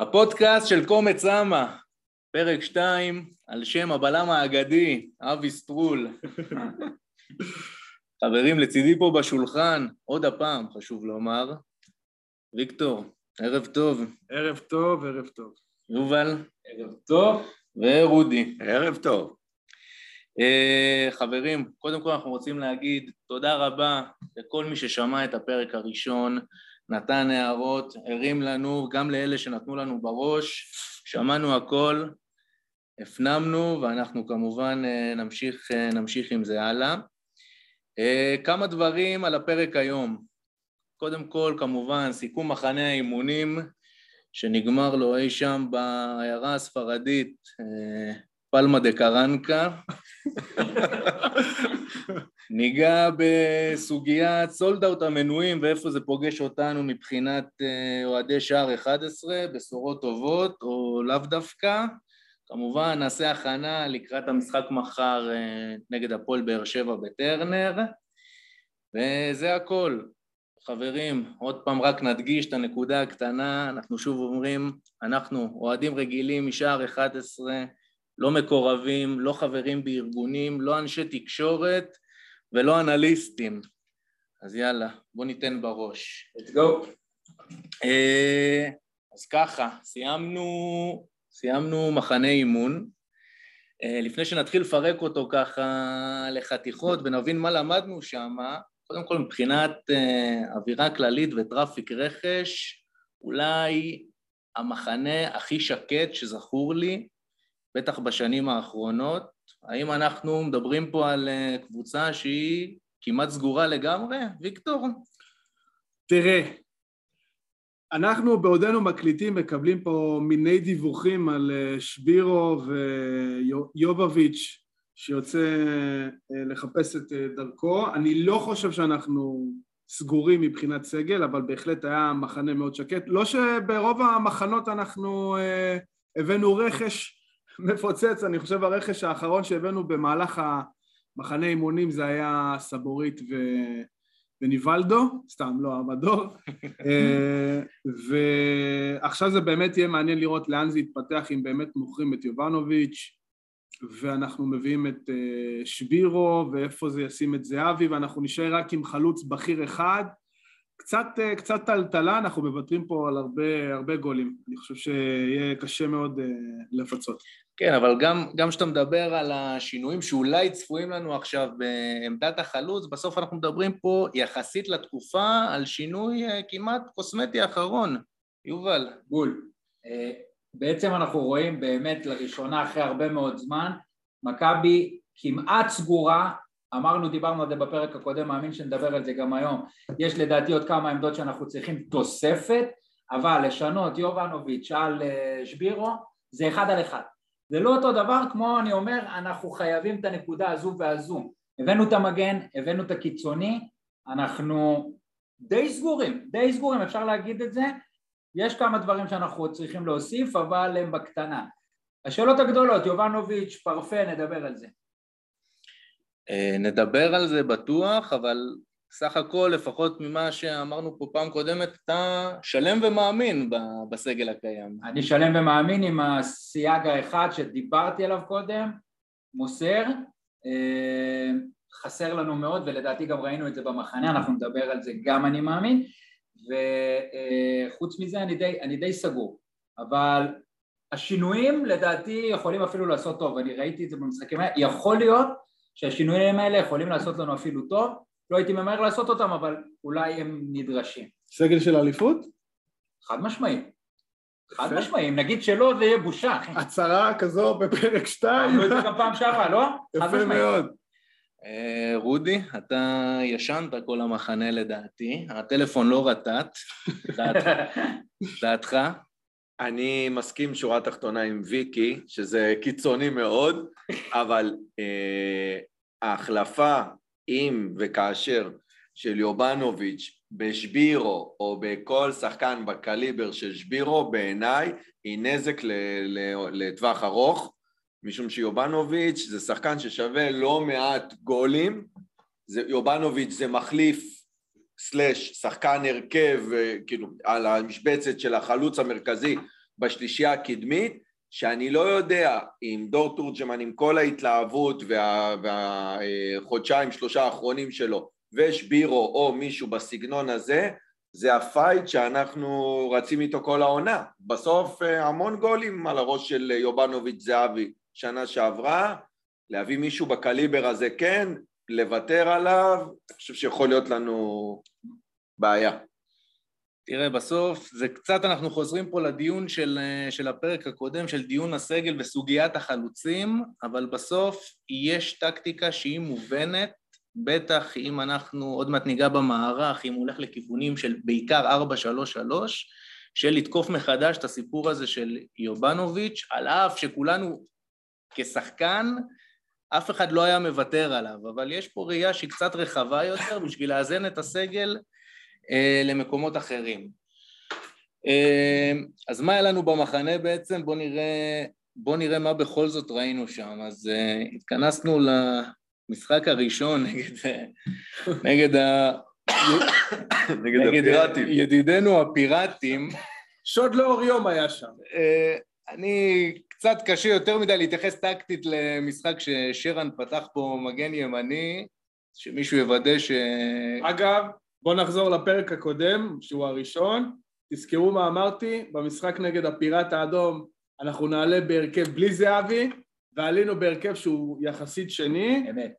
הפודקאסט של קומץ אמה, פרק 2, על שם הבלם האגדי, אבי סטרול. חברים, לצידי פה בשולחן, עוד הפעם חשוב לומר, ויקטור, ערב טוב. ערב טוב, ערב טוב. יובל. ערב טוב. ורודי. ערב טוב. חברים, קודם כל אנחנו רוצים להגיד תודה רבה לכל מי ששמע את הפרק הראשון, נתן הערות, הרים לנו, גם לאלה שנתנו לנו בראש, שמענו הכל, הפנמנו, ואנחנו כמובן נמשיך עם זה הלאה. כמה דברים על הפרק היום. קודם כל, כמובן, סיכום מחנה האימונים, שנגמר לו אי שם בעיירה הספרדית, פלמה דקרנקה. ניגע בסוגיית סולדאוט המנויים ואיפה זה פוגש אותנו מבחינת אוהדי שער 11, בשורות טובות או לאו דווקא. כמובן נעשה הכנה לקראת המשחק מחר נגד הפועל באר שבע בטרנר, וזה הכל. חברים, עוד פעם רק נדגיש את הנקודה הקטנה, אנחנו שוב אומרים, אנחנו אוהדים רגילים משער 11, לא מקורבים, לא חברים בארגונים, לא אנשי תקשורת ולא אנליסטים. אז יאללה, בוא ניתן בראש. Let's go. אז ככה, סיימנו מחנה אימון. לפני שנתחיל לפרק אותו ככה לחתיכות ונבין מה למדנו שם, קודם כל מבחינת אווירה כללית וטראפיק רכש, אולי המחנה הכי שקט שזכור לי, בטח בשנים האחרונות. האם אנחנו מדברים פה על קבוצה שהיא כמעט סגורה לגמרי? ויקטור? תראה, אנחנו בעודנו מקליטים, מקבלים פה מיני דיווחים על שבירו ויובוביץ' שיוצא לחפש את דרכו. אני לא חושב שאנחנו סגורים מבחינת סגל, אבל בהחלט היה מחנה מאוד שקט. לא שברוב המחנות אנחנו הבאנו רכש מפוצץ, אני חושב הרכש האחרון שהבאנו במהלך המחנה אימונים זה היה סבורית וניבלדו, סתם לא עמדור, ועכשיו זה באמת יהיה מעניין לראות לאן זה יתפתח אם באמת מוכרים את יובנוביץ' ואנחנו מביאים את שבירו ואיפה זה ישים את זהבי ואנחנו נשאר רק עם חלוץ בכיר אחד, קצת טלטלה, אנחנו מבטרים פה על הרבה גולים. אני חושב שיהיה קשה מאוד לפצות. כן, אבל גם שאתה מדבר על השינויים שאולי צפויים לנו עכשיו בעמדת החלוץ, בסוף אנחנו מדברים פה יחסית לתקופה על שינוי כמעט קוסמטי האחרון. יובל. בול. בעצם אנחנו רואים באמת לראשונה אחרי הרבה מאוד זמן, מכבי כמעט סגורה, אמרנו, דיברנו על זה בפרק הקודם, מאמין שנדבר על זה גם היום. יש לדעתי עוד כמה עמדות שאנחנו צריכים תוספת, אבל לשנות יובנוביץ' על שבירו, זה אחד על אחד. זה לא אותו דבר, כמו אני אומר, אנחנו חייבים את הנקודה הזו והזו. הבאנו את המגן, הבאנו את הקיצוני, אנחנו די סגורים, אפשר להגיד את זה. יש כמה דברים שאנחנו צריכים להוסיף, אבל הם בקטנה. השאלות הגדולות, יובנוביץ', פרפה, נדבר על זה. נדבר על זה בטוח, אבל סך הכל, לפחות ממה שאמרנו פה פעם קודמת, אתה שלם ומאמין בסגל הקיים. אני שלם ומאמין עם הסייג האחד שדיברתי עליו קודם, מוסר, חסר לנו מאוד, ולדעתי גם ראינו את זה במחנה, אנחנו נדבר על זה גם אני מאמין, וחוץ מזה אני די סגור, אבל השינויים לדעתי יכולים אפילו לעשות טוב, אני ראיתי את זה במשחקים, יכול להיות, שהשינויים האלה יכולים לעשות לנו אפילו טוב, לא הייתי ממהר לעשות אותם, אבל אולי הם נדרשים. סגל של אליפות? חד משמעי. חד משמעי, אם נגיד שלא, זה יהיה בושה. הצהרה כזו בפרק 2. זה גם פעם שעברה, לא? יפה מאוד. רודי, אתה ישנת כל המחנה לדעתי, הטלפון לא רטט, דעתך. אני מסכים שורה תחתונה עם ויקי, שזה קיצוני מאוד, אבל ההחלפה עם וכאשר של יובנוביץ' בשבירו, או בכל שחקן בקליבר של שבירו, בעיניי היא נזק לטווח ארוך, משום שיובנוביץ' זה שחקן ששווה לא מעט גולים, יובנוביץ' זה מחליף, סלש, שחקן הרכב, כאילו, על המשבצת של החלוץ המרכזי בשלישייה הקדמית, שאני לא יודע אם דור טורג'מן עם כל ההתלהבות והחודשיים שלושה האחרונים שלו ושבירו או מישהו בסגנון הזה, זה הפייט שאנחנו רצים איתו כל העונה. בסוף המון גולים על הראש של יובנוביץ' זהבי שנה שעברה, להביא מישהו בקליבר הזה כן, לוותר עליו, אני חושב שיכול להיות לנו בעיה. תראה, בסוף זה קצת, אנחנו חוזרים פה לדיון של הפרק הקודם, של דיון הסגל וסוגיית החלוצים, אבל בסוף יש טקטיקה שהיא מובנת, בטח אם אנחנו עוד מעט ניגע במערך, אם הולך לכיוונים של בעיקר 4-3-3, של לתקוף מחדש את הסיפור הזה של יובנוביץ', על אף שכולנו כשחקן, אף אחד לא היה מוותר עליו, אבל יש פה ראייה שהיא קצת רחבה יותר, בשביל לאזן את הסגל למקומות אחרים. אז מה היה לנו במחנה בעצם? בוא נראה מה בכל זאת ראינו שם. אז התכנסנו למשחק הראשון נגד הפיראטים. ידידנו הפיראטים. שעוד לא אור יום היה שם. אני קצת קשה יותר מדי להתייחס טקטית למשחק ששרן פתח פה מגן ימני, שמישהו יוודא ש... אגב, בוא נחזור לפרק הקודם, שהוא הראשון. תזכרו מה אמרתי, במשחק נגד הפיראט האדום, אנחנו נעלה בהרכב בלי זהבי, ועלינו בהרכב שהוא יחסית שני. אמת.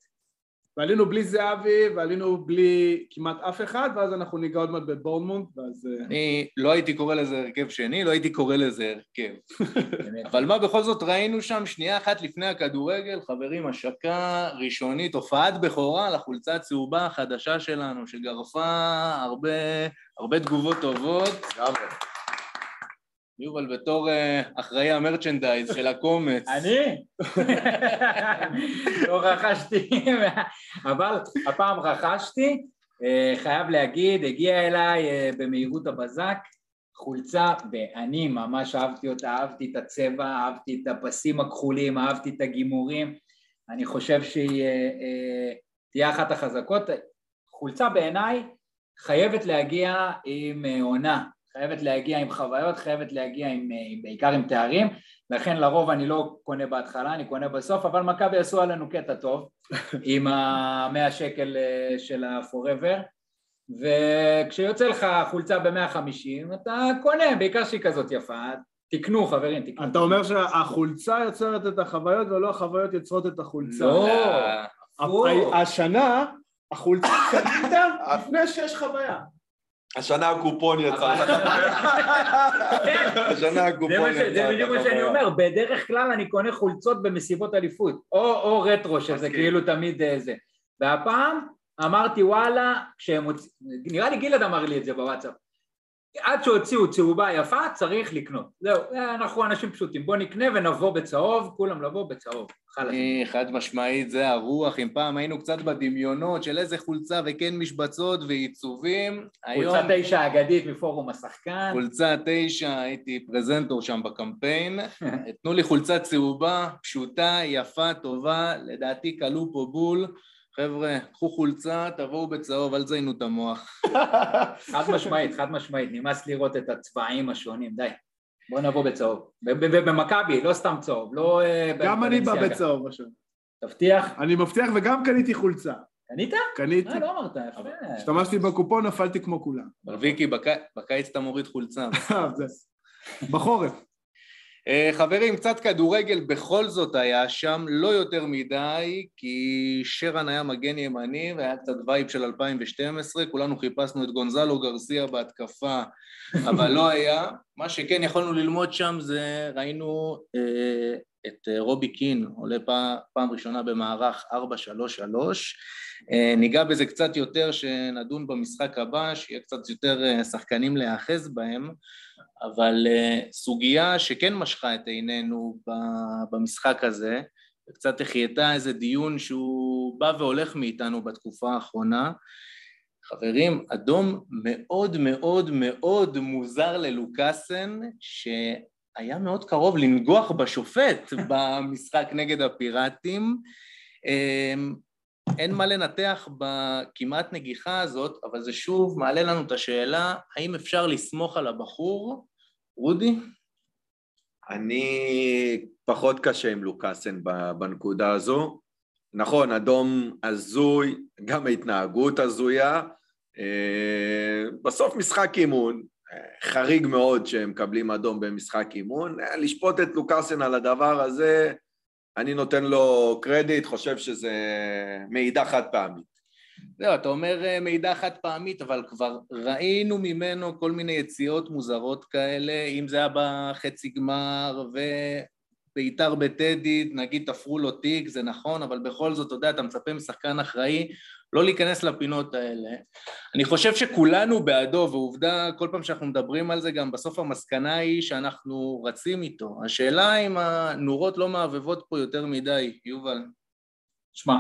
ועלינו בלי זהבי, ועלינו בלי כמעט אף אחד, ואז אנחנו ניגע עוד מעט בבורנמונד, ואז... אני לא הייתי קורא לזה הרכב שני, לא הייתי קורא לזה הרכב. אבל מה בכל זאת ראינו שם שנייה אחת לפני הכדורגל, חברים, השקה ראשונית, הופעת בכורה לחולצה הצהובה החדשה שלנו, שגרפה הרבה תגובות טובות. יובל בתור אחראי המרצ'נדייז של הקומץ. אני? לא רכשתי, אבל הפעם רכשתי, חייב להגיד, הגיע אליי במהירות הבזק, חולצה, ואני ממש אהבתי אותה, אהבתי את הצבע, אהבתי את הפסים הכחולים, אהבתי את הגימורים, אני חושב שהיא תהיה אחת החזקות, חולצה בעיניי חייבת להגיע עם עונה, חייבת להגיע עם חוויות, חייבת להגיע בעיקר עם תארים, לכן לרוב אני לא קונה בהתחלה, אני קונה בסוף, אבל מכבי עשו עלינו קטע טוב, עם ה100 שקל של הפוראבר, וכשיוצא לך חולצה ב150, אתה קונה, בעיקר שהיא כזאת יפה, תקנו חברים, תקנו. אתה אומר שהחולצה יוצרת את החוויות, ולא החוויות יוצרות את החולצה. לא. השנה, החולצה קנית לפני שיש חוויה. השנה הקופון יצא. זה בדיוק מה שאני אומר, בדרך כלל אני קונה חולצות במסיבות אליפות, או רטרו, שזה כאילו תמיד זה. והפעם אמרתי וואלה, נראה לי גלעד אמר לי את זה בוואטסאפ, עד שהוציאו צהובה יפה צריך לקנות. זהו, אנחנו אנשים פשוטים, בוא נקנה ונבוא בצהוב, כולם לבוא בצהוב. חד משמעית, זה הרוח. אם פעם היינו קצת בדמיונות של איזה חולצה וכן משבצות ועיצובים, חולצה 9 אגדית מפורום השחקן. חולצה 9, הייתי פרזנטור שם בקמפיין, תנו לי חולצה צהובה, פשוטה, יפה, טובה, לדעתי קלו פה בול. חבר'ה, קחו חולצה, תבואו בצהוב, אל זיינו את המוח. חד משמעית, נמאס לראות את הצבעים השונים, די. בואו נבוא בצהוב. ובמכבי, לא סתם צהוב, לא... גם אני בא בצהוב השם. תבטיח? אני מבטיח וגם קניתי חולצה. קנית? קניתי. לא אמרת, יפה. השתמשתי בקופון, נפלתי כמו כולם. ויקי, בקיץ אתה מוריד חולצה. בחורף. חברים, קצת כדורגל בכל זאת היה שם, לא יותר מדי, כי שרן היה מגן ימני והיה קצת וייב של 2012, כולנו חיפשנו את גונזלו גרסיה בהתקפה, אבל לא היה. מה שכן יכולנו ללמוד שם זה, ראינו את רובי קין, עולה פעם ראשונה במערך 4-3-3, ניגע בזה קצת יותר שנדון במשחק הבא, שיהיה קצת יותר שחקנים להיאחז בהם, אבל סוגיה שכן משכה את עינינו במשחק הזה, וקצת החייתה איזה דיון שהוא בא והולך מאיתנו בתקופה האחרונה. חברים, אדום מאוד מאוד מאוד מוזר ללוקאסן, שהיה מאוד קרוב לנגוח בשופט במשחק נגד הפיראטים. אין מה לנתח בכמעט נגיחה הזאת, אבל זה שוב מעלה לנו את השאלה, האם אפשר לסמוך על הבחור, רודי? אני פחות קשה עם לוקאסן בנקודה הזו. נכון, אדום הזוי, גם ההתנהגות הזויה. בסוף משחק אימון, חריג מאוד שהם מקבלים אדום במשחק אימון. לשפוט את לוקאסן על הדבר הזה, אני נותן לו קרדיט, חושב שזה מידע חד פעמית. זהו, אתה אומר מידע חד פעמית, אבל כבר ראינו ממנו כל מיני יציאות מוזרות כאלה, אם זה היה בחצי גמר וביתר בטדי, נגיד תפרו לו תיק, זה נכון, אבל בכל זאת, אתה יודע, אתה מצפה משחקן אחראי, לא להיכנס לפינות האלה. אני חושב שכולנו בעדו, ועובדה, כל פעם שאנחנו מדברים על זה, גם בסוף המסקנה היא שאנחנו רצים איתו. השאלה אם הנורות לא מעבבות פה יותר מדי, יובל. שמע,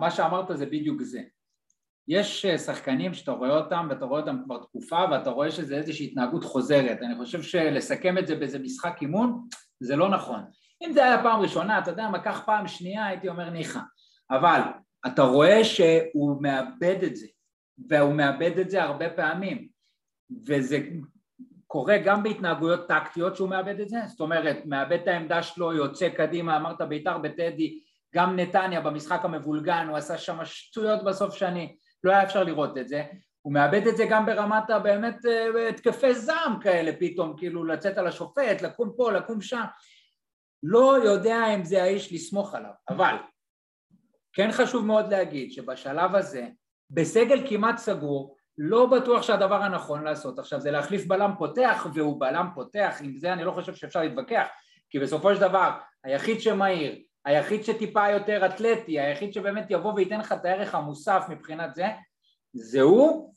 מה שאמרת זה בדיוק זה. יש שחקנים שאתה רואה אותם, ואתה רואה אותם כבר תקופה, ואתה רואה שזה איזושהי התנהגות חוזרת. אני חושב שלסכם את זה באיזה משחק אימון, זה לא נכון. אם זה היה פעם ראשונה, אתה יודע, מכך פעם שנייה, הייתי אומר ניחא. אבל אתה רואה שהוא מאבד את זה, והוא מאבד את זה הרבה פעמים, וזה קורה גם בהתנהגויות טקטיות שהוא מאבד את זה, זאת אומרת, מאבד את העמדה שלו, יוצא קדימה, אמרת ביתר בטדי, גם נתניה במשחק המבולגן, הוא עשה שם שטויות בסוף שני, לא היה אפשר לראות את זה, הוא מאבד את זה גם ברמת באמת התקפי זעם כאלה פתאום, כאילו לצאת על השופט, לקום פה, לקום שם, לא יודע אם זה האיש לסמוך עליו, אבל כן חשוב מאוד להגיד שבשלב הזה, בסגל כמעט סגור, לא בטוח שהדבר הנכון לעשות עכשיו, זה להחליף בלם פותח, והוא בלם פותח, עם זה אני לא חושב שאפשר להתווכח, כי בסופו של דבר, היחיד שמהיר, היחיד שטיפה יותר אתלטי, היחיד שבאמת יבוא וייתן לך את הערך המוסף מבחינת זה, זהו,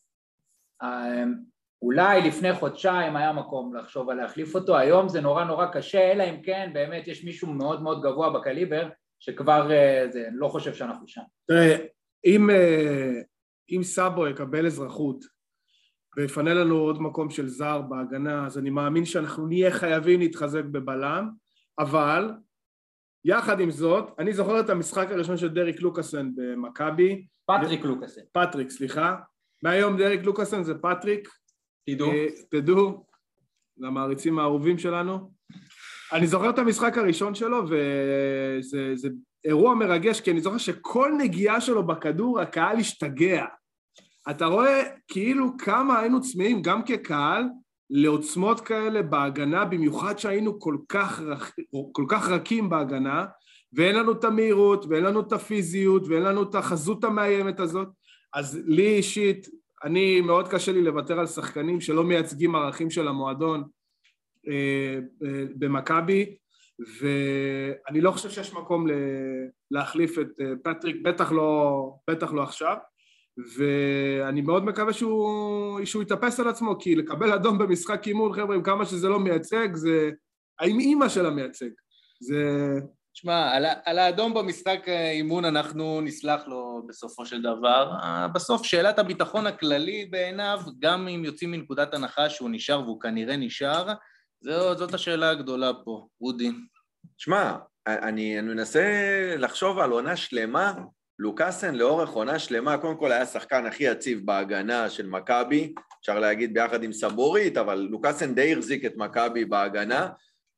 אולי לפני חודשיים היה מקום לחשוב על להחליף אותו, היום זה נורא נורא קשה, אלא אם כן, באמת יש מישהו מאוד מאוד גבוה בקליבר, שכבר זה לא חושב שאנחנו שם. תראה, אם סאבו יקבל אזרחות ויפנה לנו עוד מקום של זר בהגנה, אז אני מאמין שאנחנו נהיה חייבים להתחזק בבלם, אבל יחד עם זאת, אני זוכר את המשחק הראשון של דריק לוקאסן במכבי. פטריק לוקאסן. פטריק, סליחה. מהיום דריק לוקאסן זה פטריק. תדעו. תדעו, למעריצים האהובים שלנו. אני זוכר את המשחק הראשון שלו, וזה אירוע מרגש, כי אני זוכר שכל נגיעה שלו בכדור, הקהל השתגע. אתה רואה כאילו כמה היינו צמאים, גם כקהל, לעוצמות כאלה בהגנה, במיוחד שהיינו כל כך רכים בהגנה, ואין לנו את המהירות, ואין לנו את הפיזיות, ואין לנו את החזות המאיימת הזאת. אז לי אישית, אני מאוד קשה לי לוותר על שחקנים שלא מייצגים ערכים של המועדון, במכבי, ואני לא חושב שיש מקום להחליף את פטריק, בטח לא עכשיו, ואני מאוד מקווה שהוא יתאפס על עצמו, כי לקבל אדום במשחק אימון, חבר'ה, עם כמה שזה לא מייצג, זה עם אימא שלה מייצג. תשמע, על האדום במשחק אימון אנחנו נסלח לו בסופו של דבר. בסוף שאלת הביטחון הכללי בעיניו, גם אם יוצאים מנקודת הנחה שהוא נשאר והוא כנראה נשאר, זאת השאלה הגדולה פה, רודי. שמע, אני מנסה לחשוב על עונה שלמה, לוקאסן לאורך עונה שלמה, קודם כל היה שחקן הכי יציב בהגנה של מכבי, אפשר להגיד ביחד עם סבורית, אבל לוקאסן די הרזיק את מכבי בהגנה,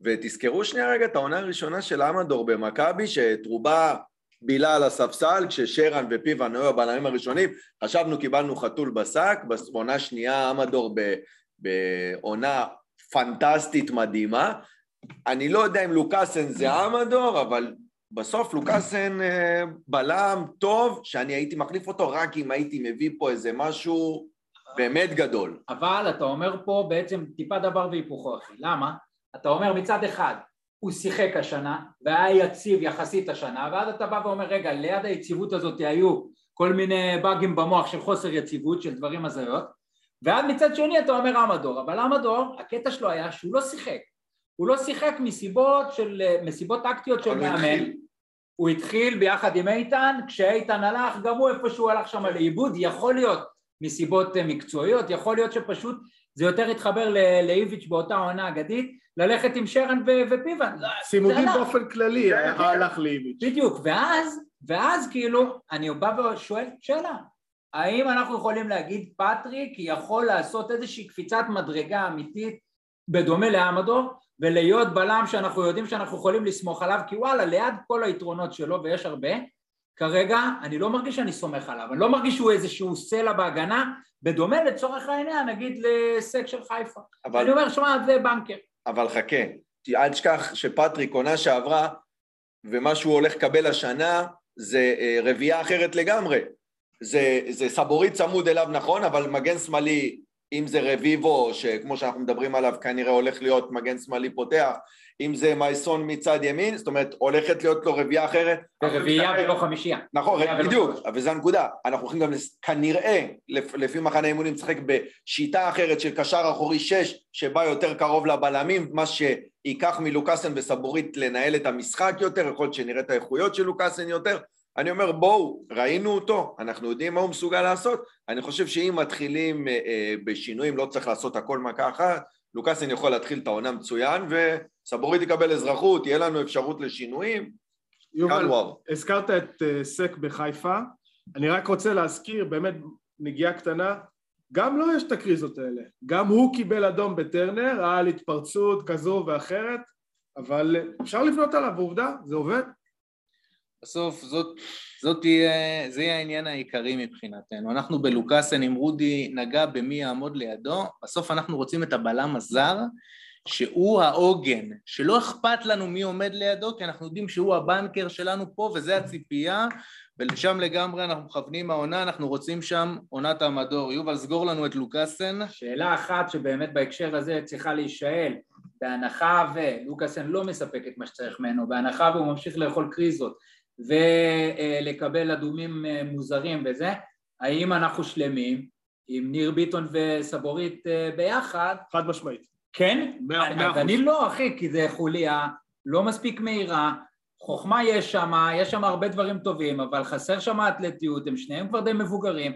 ותזכרו שנייה רגע את העונה הראשונה של אמדור במכבי, שתרובה בילה על הספסל, כששרן ופיוון היו הבלמים הראשונים, חשבנו קיבלנו חתול בשק, בעונה שנייה אמדור בעונה פנטסטית מדהימה, אני לא יודע אם לוקאסן זה אמדור, אבל בסוף לוקאסן בלם טוב, שאני הייתי מחליף אותו רק אם הייתי מביא פה איזה משהו באמת גדול. אבל אתה אומר פה בעצם טיפה דבר והיפוכו, אחי, למה? אתה אומר מצד אחד, הוא שיחק השנה, והיה יציב יחסית השנה, ועד אתה בא ואומר, רגע, ליד היציבות הזאת היו כל מיני באגים במוח של חוסר יציבות, של דברים הזויות, ועד מצד שני אתה אומר אמדור, אבל אמדור, הקטע שלו היה שהוא לא שיחק. הוא לא שיחק מסיבות טקטיות של מאמן. הוא התחיל ביחד עם איתן, כשאיתן הלך, גם הוא איפשהו הלך שם לאיבוד, יכול להיות מסיבות מקצועיות, יכול להיות שפשוט זה יותר התחבר לאיביץ' באותה עונה אגדית, ללכת עם שרן ופיוון. סימודים באופן כללי, הלך לאיביץ'. בדיוק, ואז כאילו, אני בא ושואל שאלה. האם אנחנו יכולים להגיד פטריק יכול לעשות איזושהי קפיצת מדרגה אמיתית בדומה לאמדור? ולהיות בלם שאנחנו יודעים שאנחנו יכולים לסמוך עליו, כי וואלה, ליד כל היתרונות שלו, ויש הרבה, כרגע אני לא מרגיש שאני סומך עליו, אני לא מרגיש שהוא איזשהו סלע בהגנה, בדומה לצורך העניין, נגיד לסק של חיפה. אבל... אני אומר, שומע, זה בנקר. אבל חכה, אל תשכח שפטריק עונה שעברה, ומה שהוא הולך לקבל השנה, זה רביעה אחרת לגמרי. זה סבורית צמוד אליו, נכון, אבל מגן שמאלי, אם זה רביבו, שכמו שאנחנו מדברים עליו, כנראה הולך להיות מגן שמאלי פותח, אם זה מייסון מצד ימין, זאת אומרת, הולכת להיות לו רביעה אחרת. רביעה ולא חמישייה. נכון, בדיוק, אבל זו הנקודה. אנחנו הולכים גם כנראה, לפי מחנה אימונים, לשחק בשיטה אחרת של קשר אחורי 6, שבא יותר קרוב לבלמים, מה שייקח מלוקאסן וסבורית לנהל את המשחק יותר, יכול שנראה את האיכויות של לוקאסן יותר. אני אומר, בואו, ראינו אותו, אנחנו יודעים מה הוא מסוגל לעשות. אני חושב שאם מתחילים בשינויים, לא צריך לעשות הכל מכה אחת, לוקאסן יכול להתחיל את העונה מצוין, וסבורית יקבל אזרחות, יהיה לנו אפשרות לשינויים. יובל, הזכרת את סק בחיפה, אני רק רוצה להזכיר, באמת נגיעה קטנה, גם לו יש את הקריזות האלה, גם הוא קיבל אדום בטרנר, על התפרצות כזו ואחרת, אבל אפשר לבנות עליו, עובדה, זה עובד. בסוף, זה יהיה העניין העיקרי מבחינתנו. אנחנו בלוקאסן, אם רודי נגע במי יעמוד לידו, בסוף אנחנו רוצים את הבלם הזר, שהוא העוגן, שלא אכפת לנו מי עומד לידו, כי אנחנו יודעים שהוא הבנקר שלנו פה, וזה הציפייה, ולשם לגמרי אנחנו מכוונים העונה, אנחנו רוצים שם עונת המדור. יובל, סגור לנו את לוקאסן. שאלה אחת שבאמת בהקשר הזה צריכה להישאל, בהנחה ולוקאסן לא מספק את מה שצריך ממנו, בהנחה והוא ממשיך לאכול קריזות, ולקבל אדומים מוזרים וזה, האם אנחנו שלמים עם ניר ביטון וסבורית ביחד? חד משמעית. כן? אז אני לא, אחי, כי זה חוליה, לא מספיק מהירה, חוכמה יש שם, יש שם הרבה דברים טובים, אבל חסר שם האתלטיות, הם שניהם כבר די מבוגרים,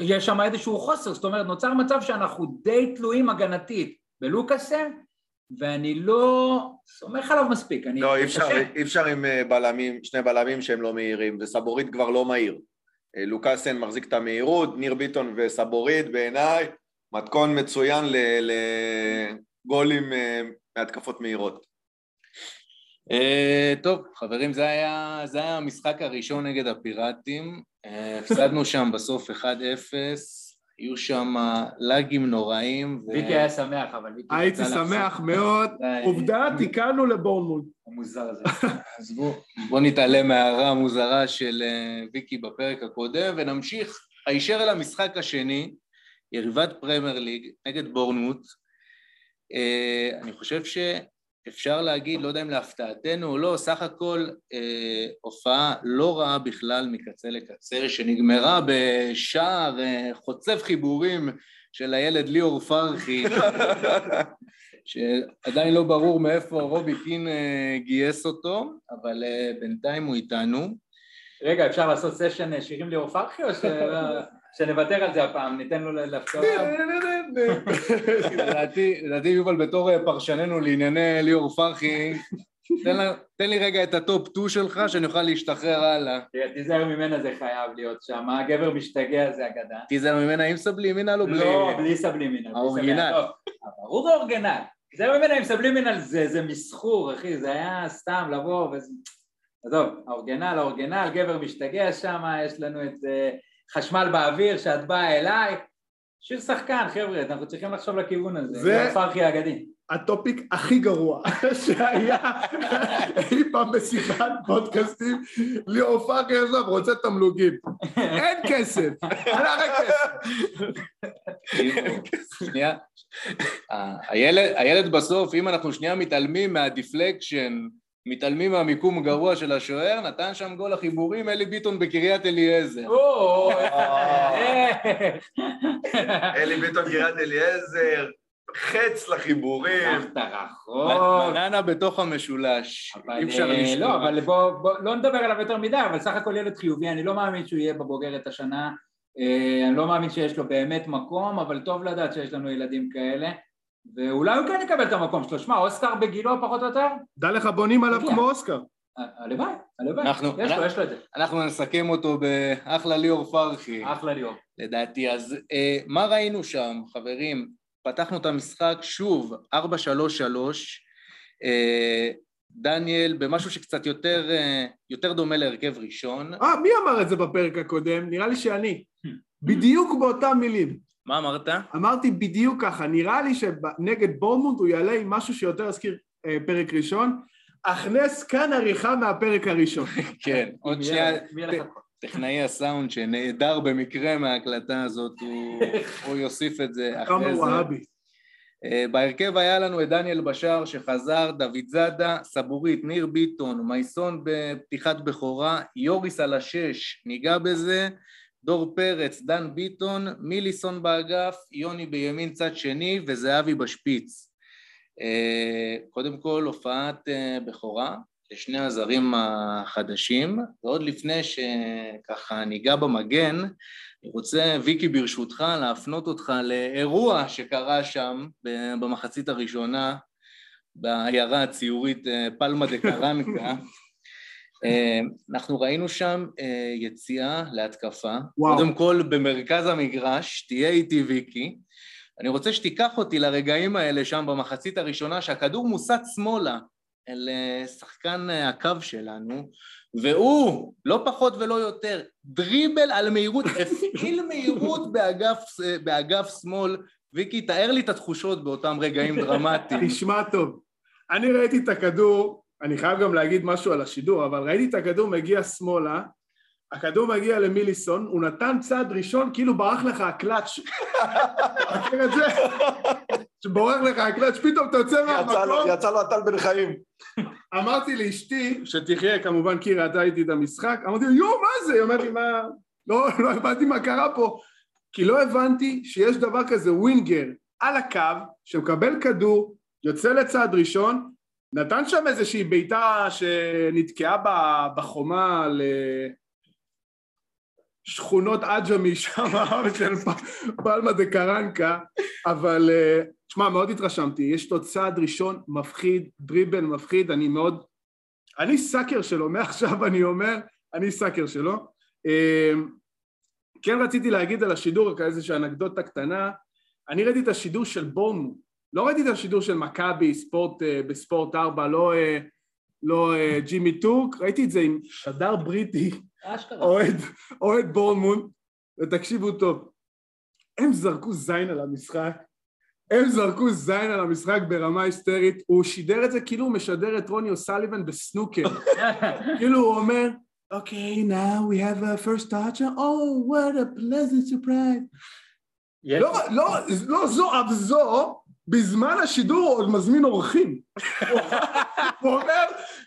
יש שם איזשהו חוסר, זאת אומרת, נוצר מצב שאנחנו די תלויים הגנתית בלוקאסן, ואני לא סומך עליו מספיק. לא, אי אפשר עם בלמים, שני בלמים שהם לא מהירים, וסבורית כבר לא מהיר. לוקאסן מחזיק את המהירות, ניר ביטון וסבורית בעיניי, מתכון מצוין לגולים מהתקפות מהירות. טוב, חברים, זה היה המשחק הראשון נגד הפיראטים, הפסדנו שם בסוף 1-0, היו שם לגים נוראים. ויקי היה שמח, אבל ויקי... הייתי שמח מאוד. עובדה, תיקנו לבורנמוט. המוזר הזה. אז בואו נתעלה מההערה המוזרה של ויקי בפרק הקודם, ונמשיך. הישר אל המשחק השני, יריבת פרמייר ליג נגד בורנמוט. אני חושב שאפשר להגיד, לא יודע אם להפתעתנו או לא, סך הכל הופעה לא רעה בכלל מקצה לקצה, שנגמרה בשער חוצב חיבורים של הילד ליאור פארחי, שעדיין לא ברור מאיפה רובי פין גייס אותו, אבל בינתיים הוא איתנו. רגע, אפשר לעשות סשן שירים ליאור פארחי או ש... שנוותר על זה הפעם, ניתן לו להפתעות. לדעתי יובל, בתור פרשננו לענייני ליאור פרחי, תן לי רגע את הטופ 2 שלך, שאני אוכל להשתחרר הלאה. תיזהר ממנה, זה חייב להיות שם, הגבר משתגע זה אגדה. תיזהר ממנה עם סבלימינה, לא בלי... לא, בלי סבלימינה. האורגנל. ברור האורגנל. תיזהר ממנה עם סבלימינה, זה מסחור, אחי, זה היה סתם לבוא וזה... טוב, האורגנל, גבר משתגע שם, יש לנו את... חשמל באוויר, שאת באה אליי, שיר שחקן, חבר'ה, אנחנו צריכים לחשוב לכיוון הזה, זה פרחי האגדי. הטופיק הכי גרוע שהיה אי פעם בשיחת פודקאסטים, ליאור פארחי עזוב, רוצה תמלוגים, אין כסף, אין רק כסף. שנייה, הילד בסוף, אם אנחנו שנייה מתעלמים מהדיפלקשן, מתעלמים מהמיקום גרוע של השוער, נתן שם גול החיבורים, אלי ביטון בקריית אליעזר. אלי ביטון בקריית אליעזר, חץ לחיבורים. בננה בתוך המשולש. לא, אבל לא נדבר עליו יותר מדי, אבל סך הכל ילד חיובי, אני לא מאמין שהוא יהיה בבוגרת השנה, אני לא מאמין שיש לו באמת מקום, אבל טוב לדעת שיש לנו ילדים כאלה. ואולי הוא כן יקבל את המקום שלו, שמע, אוסקר בגילו פחות או יותר? דע לך, בונים עליו כמו אוסקר. הלוואי, הלוואי, יש לו את זה. אנחנו נסכם אותו באחלה ליאור פרחי. אחלה ליאור. לדעתי, אז מה ראינו שם, חברים? פתחנו את המשחק שוב 4-3-3, דניאל במשהו שקצת יותר דומה להרכב ראשון. מי אמר את זה בפרק הקודם? נראה לי שאני. בדיוק באותם מילים. מה אמרת? אמרתי בדיוק ככה, נראה לי שנגד בורמונד הוא יעלה עם משהו שיותר הזכיר פרק ראשון, אכנס כאן עריכה מהפרק הראשון. כן, עוד שנייה, טכנאי הסאונד שנעדר במקרה מההקלטה הזאת, הוא יוסיף את זה אחרי זה. בהרכב היה לנו את דניאל בשער שחזר, דוויד זאדה, סבורית, ניר ביטון, מילסון בפתיחת בכורה, יוריס על השש, ניגע בזה, דור פרץ, דן ביטון, מילסון באגף, יוני בימין צד שני וזהבי בשפיץ. קודם כל הופעת בכורה לשני הזרים החדשים, ועוד לפני שככה ניגע במגן, אני רוצה, ויקי ברשותך, להפנות אותך לאירוע שקרה שם במחצית הראשונה, בעיירה הציורית פלמה דקרנקה. אנחנו ראינו שם יציאה להתקפה, וואו. קודם כל במרכז המגרש, תהיה איתי ויקי, אני רוצה שתיקח אותי לרגעים האלה שם במחצית הראשונה, שהכדור מוסט שמאלה, אל שחקן הקו שלנו, והוא, לא פחות ולא יותר, דריבל על מהירות, הפעיל מהירות באגף שמאל. ויקי, תאר לי את התחושות באותם רגעים דרמטיים. תשמע טוב, אני ראיתי את הכדור, אני חייב גם להגיד משהו על השידור, אבל ראיתי את הכדור מגיע שמאלה, הכדור מגיע למילסון, הוא נתן צעד ראשון, כאילו ברח לך הקלאץ'. מכיר את זה? שברח לך הקלאץ', פתאום אתה יוצא מהמקום. יצא לו הטל בן חיים. אמרתי לאשתי, שתחיה, כמובן קירה, אתה הייתי את המשחק, אמרתי לו, יום, מה זה? היא אומרת לי, מה... לא הבנתי מה קרה פה. כי לא הבנתי שיש דבר כזה, ווינגר, על הקו, שמקבל כדור, יוצא לצעד ראשון, נתן שם איזושהי ביתה שנתקעה בחומה ל... שכונות עג'מי שם, של פלמה דקרנקה, אבל, תשמע, מאוד התרשמתי, יש לו צעד ראשון מפחיד, דריבל מפחיד, אני סאקר שלו, מעכשיו אני אומר, אני סאקר שלו. כן רציתי להגיד על השידור, כאיזושהי אנקדוטה קטנה, אני ראיתי את השידור של בורמונד, לא ראיתי את השידור של מכבי, בספורט 4, לא ג'ימי טורק, ראיתי את זה עם שדר בריטי, אוהד בורמונד, ותקשיבו טוב, הם זרקו זין על המשחק ברמה היסטרית, הוא שידר את זה כאילו הוא משדר את רוני אוסליבן בסנוקר, כאילו הוא אומר, אוקיי, now we have a first touch, oh, what a pleasant surprise. לא זו אף זו, בזמן השידור עוד מזמין אורחים. הוא אומר,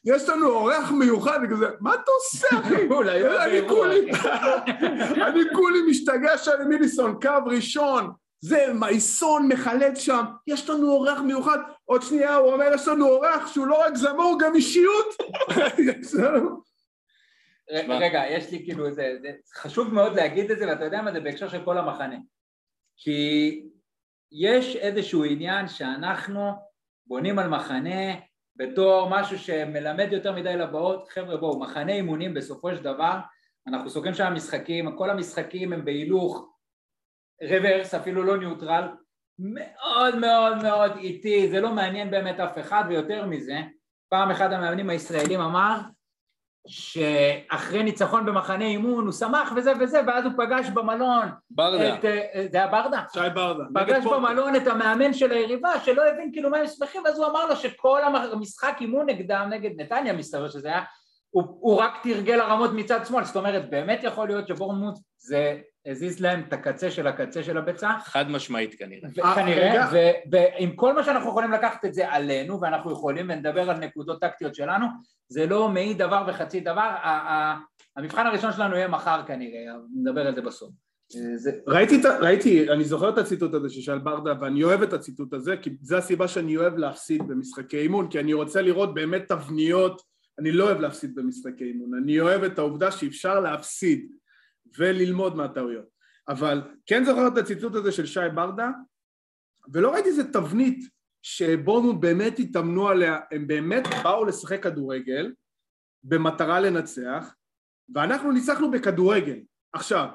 יש לנו אורח מיוחד, וכזה, מה אתה עושה, אחי? אני כולי משתגע של מילסון, קו ראשון, זה מילסון מחלט שם, יש לנו אורח מיוחד, עוד שנייה הוא אומר, יש לנו אורח שהוא לא רק זמר, הוא גם אישיות. רגע, יש לי כאילו, זה חשוב מאוד להגיד את זה, ואתה יודע מה זה בהקשר של כל המחנה. כי... יש איזשהו עניין שאנחנו בונים על מחנה בתור משהו שמלמד יותר מדי לבאות, חבר'ה בואו, מחנה אימונים בסופו של דבר, אנחנו סוגרים שם משחקים, כל המשחקים הם בהילוך רוורס, אפילו לא ניוטרל, מאוד מאוד מאוד איטי, זה לא מעניין באמת אף אחד ויותר מזה, פעם אחד המאמנים הישראלים אמר שאחרי ניצחון במחנה אימון הוא שמח וזה ואז הוא פגש במלון ברדה. זה היה ברדה? שי ברדה. פגש במלון את המאמן של היריבה שלא הבין כאילו מה הם שמחים ואז הוא אמר לו שכל המשחק אימון נגדם, נגד נתניה מסתבר שזה היה, הוא רק תרגל הרמות מצד שמאל, זאת אומרת באמת יכול להיות שבורמוט זה הזיז להם את הקצה של הקצה של הביצה. חד משמעית כנראה. ועם כל מה שאנחנו יכולים לקחת את זה עלינו, ואנחנו יכולים לדבר על נקודות טקטיות שלנו, זה לא מעיד דבר וחצי דבר, המבחן הראשון שלנו יהיה מחר כנראה, נדבר על זה בסוף. ראיתי, אני זוכר את הציטוט הזה ששאל ברדה, ואני אוהב את הציטוט הזה, כי זו הסיבה שאני אוהב להפסיד במשחקי אימון, כי אני רוצה לראות באמת תבניות, אני לא אוהב להפסיד במשחקי אימון, אני אוהב את העובדה שאפשר להפסיד. וללמוד מהטעויות. אבל כן זוכר את הציטוט הזה של שי ברדה, ולא ראיתי איזה תבנית שבורמונד באמת התאמנו עליה, הם באמת באו לשחק כדורגל, במטרה לנצח, ואנחנו ניצחנו בכדורגל. עכשיו,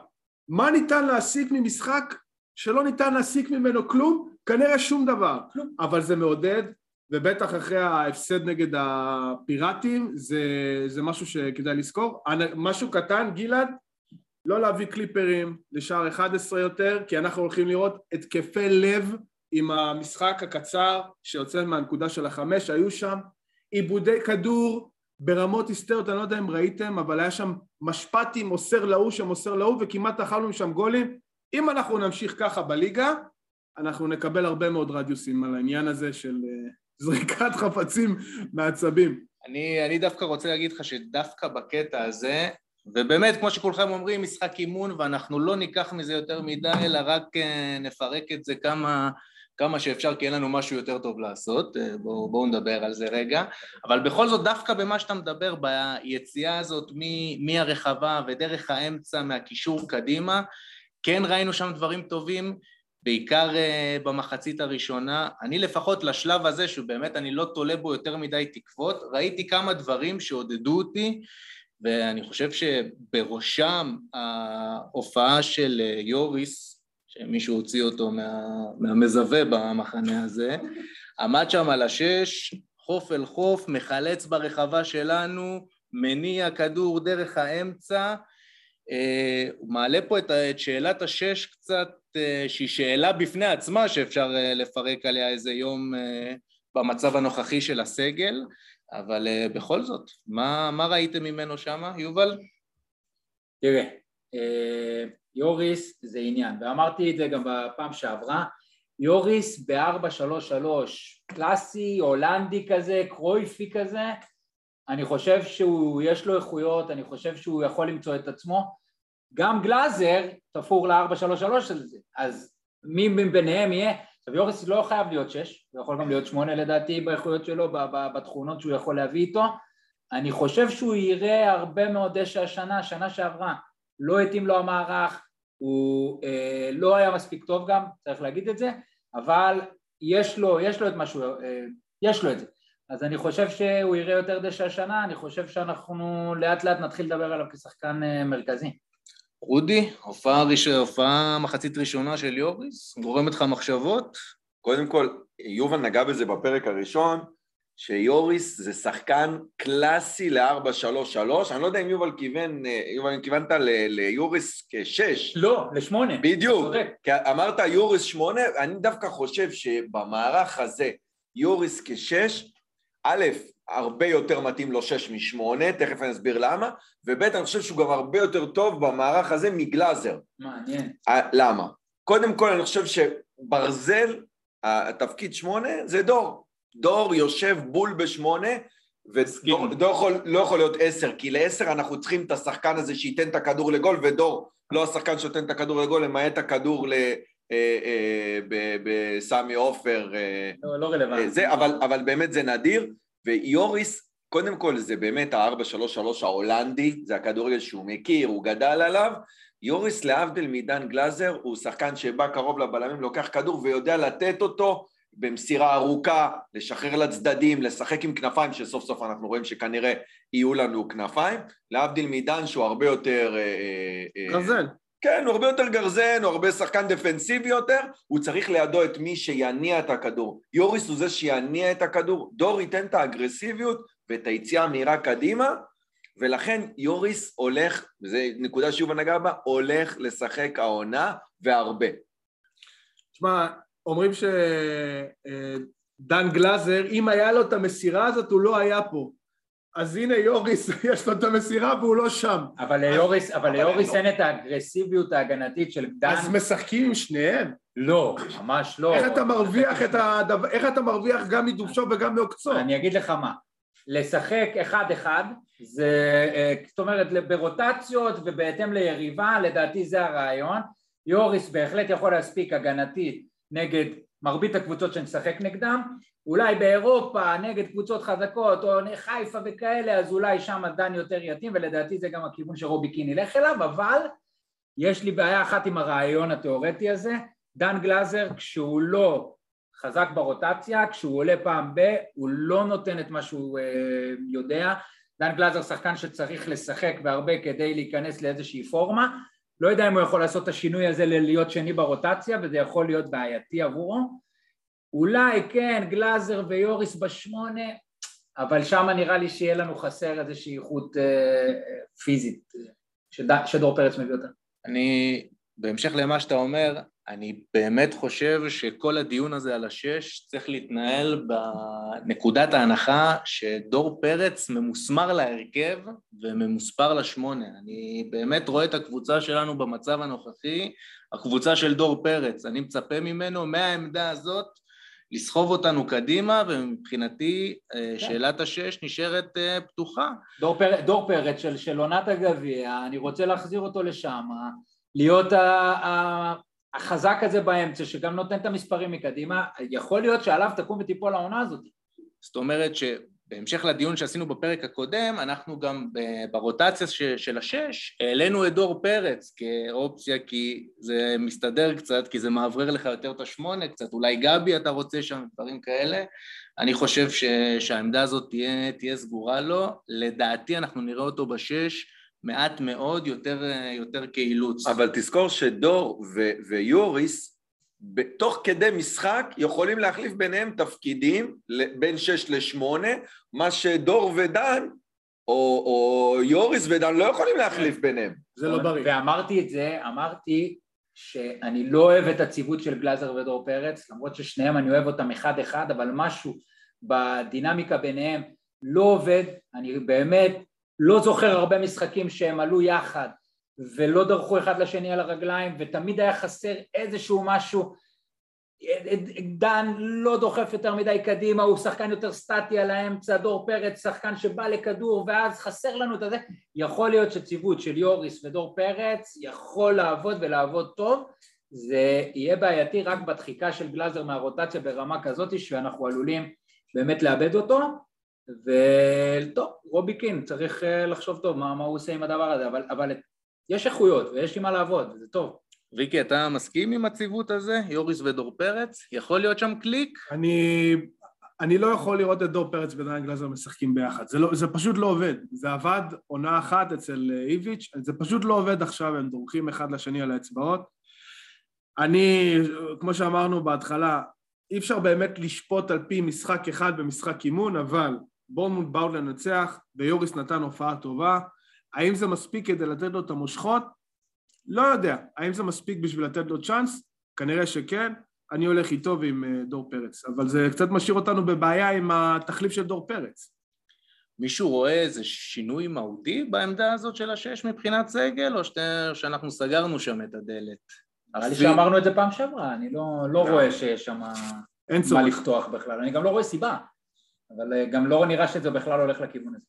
מה ניתן להסיק ממשחק שלא ניתן להסיק ממנו כלום? כנראה שום דבר, אבל זה מעודד, ובטח אחרי ההפסד נגד הפיראטים, זה משהו שכדאי לזכור. משהו קטן, גלעד, לא להביא קליפרים לשער 11 יותר, כי אנחנו הולכים לראות התקפי לב עם המשחק הקצר שיוצא מהנקודה של 5, היו שם עיבודי כדור ברמות היסטריות, אני לא יודע אם ראיתם, אבל היה שם משפטים, אוסר לאו, וכמעט אכלנו שם גולים. אם אנחנו נמשיך ככה בליגה, אנחנו נקבל הרבה מאוד רדיוסים על העניין הזה של זריקת חפצים מעצבים. אני דווקא רוצה להגיד לך שדווקא בקטע הזה, ובאמת, כמו שכולכם אומרים, משחק אימון, ואנחנו לא ניקח מזה יותר מדי, אלא רק נפרק את זה כמה שאפשר, כי אין לנו משהו יותר טוב לעשות. בואו נדבר על זה רגע. אבל בכל זאת, דווקא במה שאתה מדבר, ביציאה הזאת מהרחבה ודרך האמצע, מהקישור קדימה, כן ראינו שם דברים טובים, בעיקר במחצית הראשונה. אני לפחות לשלב הזה, שבאמת אני לא תולה בו יותר מדי תקוות, ראיתי כמה דברים שעודדו אותי, ואני חושב שבראשם ההופעה של יוריס, שמישהו הוציא אותו מהמזווה במחנה הזה, עמד שם על 6, חוף אל חוף, מחלץ ברחבה שלנו, מניע כדור דרך האמצע, הוא מעלה פה את שאלת 6 קצת, שהיא שאלה בפני עצמה שאפשר לפרק עליה איזה יום במצב הנוכחי של הסגל, אבל בכל זאת, מה ראיתם ממנו שם, יובל? תראה, יוריס זה עניין, ואמרתי את זה גם בפעם שעברה, יוריס ב-4-3-3, קלאסי, הולנדי כזה, קרויפי כזה, אני חושב שיש לו איכויות, אני חושב שהוא יכול למצוא את עצמו, גם גלזר תפור ל-4-3-3 של זה, אז מי ביניהם יהיה? עכשיו יוריס לא חייב להיות 6, הוא יכול גם להיות 8 לדעתי באיכויות שלו, בתכונות שהוא יכול להביא איתו, אני חושב שהוא יראה הרבה מאוד דשא השנה, שנה שעברה, לא התאים לו המערך, הוא לא היה מספיק טוב גם, צריך להגיד את זה, אבל יש לו את משהו, יש לו את זה, אז אני חושב שהוא יראה יותר דשא השנה, אני חושב שאנחנו לאט לאט נתחיל לדבר עליו כשחקן מרכזי. רודי, הופעה מחצית ראשונה של יוריס, גורמת לך מחשבות? קודם כל, יובל נגע בזה בפרק הראשון, שיוריס זה שחקן קלאסי ל-4-3-3, אני לא יודע אם יובל כיוון, יובל כיוונת ליוריס כ-6. לא, ל-8. בדיוק, אמרת יוריס 8, אני דווקא חושב שבמערך הזה, יוריס כ-6, א', הרבה יותר מתאים לו 6 מ-8, תכף אני אסביר למה, ובטח אני חושב שהוא גם הרבה יותר טוב במערך הזה מגלזר. מעניין. למה? קודם כל אני חושב שברזל, התפקיד 8, זה דור. דור יושב בול ב-8, ודור לא יכול להיות 10, כי ל-10 אנחנו צריכים את השחקן הזה שייתן את הכדור לגול, ודור לא השחקן שייתן את הכדור לגול, למעט הכדור בסמי אופר. לא רלוונטי. אבל באמת זה נדיר. ויוריס, קודם כל זה באמת ה-4-3-3 ההולנדי, זה הכדורגל שהוא מכיר, הוא גדל עליו, יוריס להבדל מדן גלזר, הוא שחקן שבא קרוב לבלמים, לוקח כדור ויודע לתת אותו במסירה ארוכה, לשחרר לצדדים, לשחק עם כנפיים, שסוף סוף אנחנו רואים שכנראה יהיו לנו כנפיים, להבדל מדן שהוא הרבה יותר... גרזן. כן, הוא הרבה יותר גרזן, הוא הרבה שחקן דפנסיבי יותר, הוא צריך לידו את מי שיניע את הכדור. יוריס הוא זה שיניע את הכדור, דור ייתן את האגרסיביות ואת היציאה מהירה קדימה, ולכן יוריס הולך, וזו נקודה שיובה נגע בה, הולך לשחק העונה והרבה. תשמע, אומרים שדן גלזר, אם היה לו את המסירה הזאת הוא לא היה פה. אז הנה יוריס, יש לו את המסירה והוא לא שם. אבל ליוריס אין את האגרסיביות ההגנתית של דן. אז משחקים עם שניהם? לא, ממש לא. איך אתה מרוויח גם מדובשו וגם מעוקצו? אני אגיד לך מה, לשחק 1-1, זאת אומרת ברוטציות ובהתאם ליריבה, לדעתי זה הרעיון, יוריס בהחלט יכול להספיק הגנתית נגד מרבית הקבוצות שנשחק נגדם, אולי באירופה נגד קבוצות חזקות או חיפה וכאלה, אז אולי שם דן יותר יתאים, ולדעתי זה גם הכיוון שרובי קין ילך אליו, אבל יש לי בעיה אחת עם הרעיון התיאורטי הזה, דן גלזר כשהוא לא חזק ברוטציה, כשהוא עולה פעם ב, הוא לא נותן את מה שהוא יודע, דן גלזר שחקן שצריך לשחק בהרבה כדי להיכנס לאיזושהי פורמה, לא יודע אם הוא יכול לעשות את השינוי הזה ללהיות שני ברוטציה, וזה יכול להיות בעייתי עבורו, אולי כן, גלזר ויוריס בשמונה, אבל שם נראה לי שיהיה לנו חסר איזושהי איכות פיזית, שדור פרץ מביא אותה. אני, בהמשך למה שאתה אומר, אני באמת חושב שכל הדיון הזה על השש צריך להתנהל בנקודת ההנחה שדור פרץ ממוסמר להרכב וממוספר לשמונה. אני באמת רואה את הקבוצה שלנו במצב הנוכחי, הקבוצה של דור פרץ. אני מצפה ממנו מהעמדה הזאת לסחוב אותנו קדימה, ומבחינתי שאלת השש נשארת פתוחה. דור פרץ של עונת הגביע, אני רוצה להחזיר אותו לשם, להיות החזק הזה באמצע, שגם נותן את המספרים מקדימה, יכול להיות שעליו תקום וטיפול העונה הזאת. זאת אומרת שבהמשך לדיון שעשינו בפרק הקודם, אנחנו גם ברוטציה של השש, העלינו את דור פרץ כאופציה, כי זה מסתדר קצת, כי זה מעברר לך יותר את השמונה קצת, אולי גבי אתה רוצה שם דברים כאלה, אני חושב שהעמדה הזאת תהיה סגורה לו, לדעתי אנחנו נראה אותו בשש, מעט מאוד יותר כאילוץ. אבל תזכור שדור ויוריס בתוך כדי משחק יכולים להחליף ביניהם תפקידים בין 6 ל-8, מה שדור ודן או יוריס ודן לא יכולים להחליף ביניהם. זה לא בריא. ואמרתי את זה, אמרתי שאני לא אוהב את הציוות של גלזר ודור פרץ, למרות ששניהם אני אוהב אותם אחד אחד, אבל משהו בדינמיקה ביניהם לא עובד. אני באמת לא זוכר הרבה משחקים שהם עלו יחד ולא דרכו אחד לשני על הרגליים, ותמיד היה חסר איזשהו משהו. דן לא דוחף יותר מדי קדימה, הוא שחקן יותר סטטי על האמצע, דור פרץ שחקן שבא לכדור ואז חסר לנו את זה. יכול להיות שציוות של יוריס ודור פרץ יכול לעבוד ולעבוד טוב, זה יהיה בעייתי רק בדחיקה של גלזר מהרוטציה ברמה כזאת שאנחנו עלולים באמת לאבד אותו. וטוב, רובי קין צריך לחשוב טוב מה הוא עושה עם הדבר הזה, אבל יש איכויות ויש לי מה לעבוד, זה טוב. ויקי, אתה מסכים עם הציוות הזה? יוריס ודור פרץ? יכול להיות שם קליק? אני לא יכול לראות את דור פרץ ודן גלזר משחקים ביחד, זה פשוט לא עובד, זה עבד עונה אחת אצל איביץ', זה פשוט לא עובד עכשיו, הם דורכים אחד לשני על האצבעות. אני, כמו שאמרנו בהתחלה, אי אפשר באמת לשפוט על פי משחק אחד במשחק אימון, אבל בורנמוט באו לנצח, ויוריס נתן הופעה טובה. האם זה מספיק כדי לתת לו את המושכות? לא יודע. האם זה מספיק בשביל לתת לו צ'אנס? כנראה שכן. אני הולך איתו ועם דור פרץ. אבל זה קצת משאיר אותנו בבעיה עם התחליף של דור פרץ. מישהו רואה איזה שינוי מהותי בעמדה הזאת של השש מבחינת סגל, או שאנחנו סגרנו שם את הדלת? אבל שאמרנו את זה פעם שברה, אני לא רואה שיש שם מה לפתוח בכלל, אני גם לא רואה סיבה, אבל גם לא נראה שזה בכלל הולך לכיוון הזה.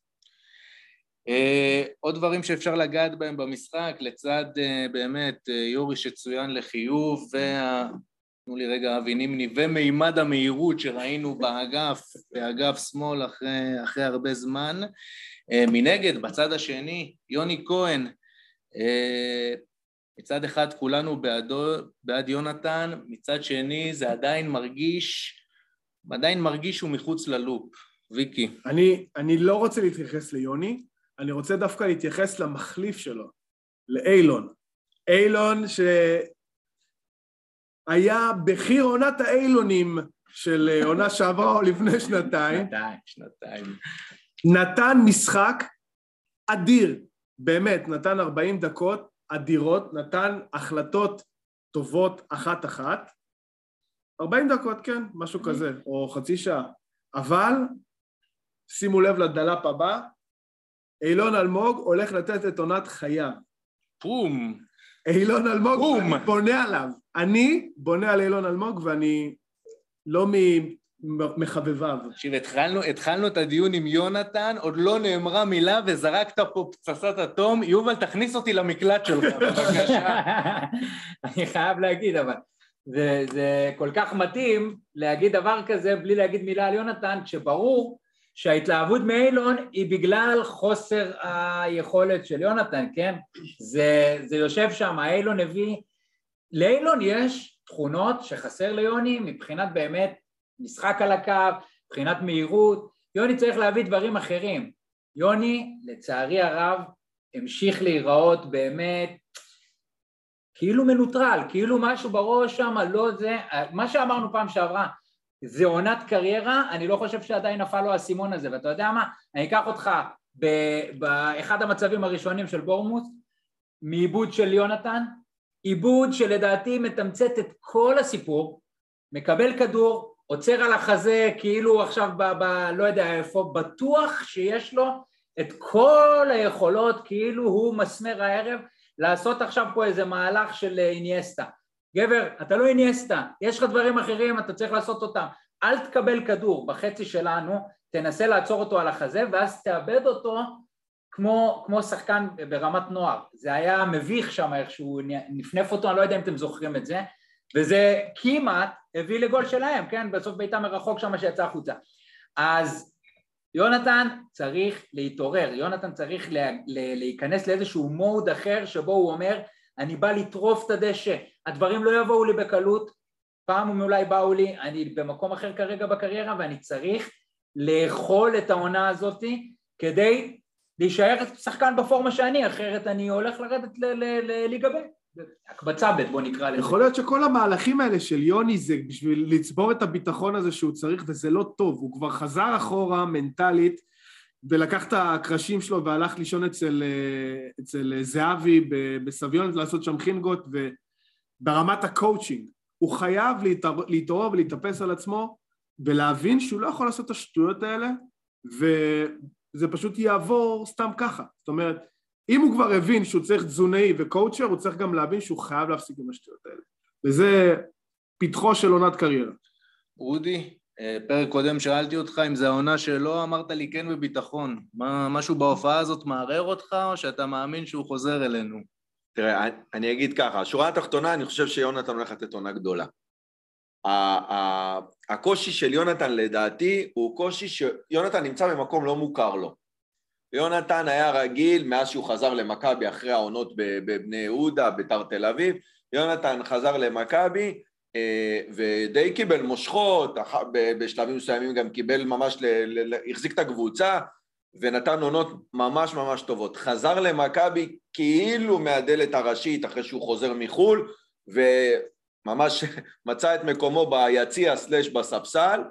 עוד דברים שאפשר לגעת בהם במשחק, לצד באמת יורי שצוין לחיוב, תנו לי רגע אבינימני, ומימד המהירות שראינו באגף שמאל אחרי הרבה זמן. מנגד, בצד השני, יוני כהן, מצד אחד כולנו בעד יונתן, מצד שני זה עדיין מרגיש שהוא מחוץ ללופ. ויקי. אני לא רוצה להתייחס ליוני, אני רוצה דווקא להתייחס למחליף שלו, לאילון. אילון שהיה בחיר עונת האילונים של עונה שעברה או לפני שנתיים. שנתיים. נתן משחק אדיר, באמת, נתן 40 דקות, אדירות, נתן החלטות טובות אחת-אחת, 40 דקות, כן, משהו כזה, או חצי שעה, אבל שימו לב לדלאפ הבא, אילון אלמוג הולך לתת את עונת חייו. פום. אילון אלמוג, פום. אני בונה עליו. אני בונה על אילון אלמוג, ואני לא מחבביו. עכשיו, התחלנו את הדיון עם יונתן, עוד לא נאמרה מילה וזרקת פה פצצת אטום. יובל, תכניס אותי למקלט שלך, בבקשה. אני חייב להגיד, אבל זה כל כך מתאים להגיד דבר כזה בלי להגיד מילה על יונתן, שברור שההתלהבות מאילון היא בגלל חוסר היכולת של יונתן, כן? זה יושב שם, אילון הביא, לאילון יש תכונות שחסר ליוני מבחינת באמת משחק על הקו, מבחינת מהירות, יוני צריך להביא דברים אחרים. יוני, לצערי הרב, המשיך להיראות באמת כאילו מנוטרל, כאילו משהו בראש שם, לא זה, מה שאמרנו פעם שעברה, זה עונת קריירה, אני לא חושב שעדיין נפל לו הסימון הזה, ואתה יודע מה, אני אקח אותך באחד המצבים הראשונים של בורמוס, מעיבוד של יונתן, עיבוד שלדעתי מתמצת את כל הסיפור, מקבל כדור, עוצר על החזה, כאילו עכשיו, לא יודע איפה, בטוח שיש לו את כל היכולות, כאילו הוא מסמר הערב, לעשות עכשיו פה איזה מהלך של אינייסטה. גבר, אתה לא אינייסטה, יש לך דברים אחרים, אתה צריך לעשות אותם. אל תקבל כדור בחצי שלנו, תנסה לעצור אותו על החזה, ואז תאבד אותו כמו שחקן ברמת נוער. זה היה מביך שם איכשהו, נפנף אותו, אני לא יודע אם אתם זוכרים את זה, וזה כמעט הביא לגול שלהם, כן? בסוף ביתה מרחוק שם שיצא החוצה. אז יונתן צריך להתעורר, יונתן צריך להיכנס לאיזשהו מוד אחר, שבו הוא אומר, אני בא לטרוף את הדשא, הדברים לא יבואו לי בקלות, פעם ומאולי באו לי, אני במקום אחר כרגע בקריירה, ואני צריך לאכול את העונה הזאת, כדי להישאר שחקן בפורמה שאני, אחרת אני הולך לרדת לליגה ב'. הקבצה ב' בוא נקרא לזה. יכול להיות שכל המהלכים האלה של יוני זה בשביל לצבור את הביטחון הזה שהוא צריך, וזה לא טוב, הוא כבר חזר אחורה מנטלית, ולקח את הקרשים שלו והלך לישון אצל זהבי בסביון לעשות שם חינגות, וברמת הקואוצ'ינג הוא חייב להתעורר ולהתאפס על עצמו, ולהבין שהוא לא יכול לעשות את השטויות האלה, וזה פשוט יעבור סתם ככה. זאת אומרת, אם הוא כבר הבין שהוא צריך תזונאי וקואוצ'ר, הוא צריך גם להבין שהוא חייב להפסיק עם השטויות האלה. וזה פתחו של עונת קריירה. רודי, פרק קודם שאלתי אותך אם זה העונה שלא, אמרת לי כן בביטחון. משהו בהופעה הזאת מערער אותך, או שאתה מאמין שהוא חוזר אלינו? תראה, אני אגיד ככה, השורה התחתונה, אני חושב שיונתן הולך לתת עונה גדולה. הקושי של יונתן לדעתי הוא קושי שיונתן נמצא במקום לא מוכר לו. יונתן היה רגיל מאז שהוא חזר למכבי אחרי העונות בבני יהודה, ביתר תל אביב, יונתן חזר למכבי ודי קיבל מושכות, בשלבים מסוימים גם קיבל ממש, החזיק את הקבוצה ונתן עונות ממש ממש טובות. חזר למכבי כאילו מהדלת הראשית אחרי שהוא חוזר מחול, וממש מצא את מקומו ביציע / בספסל,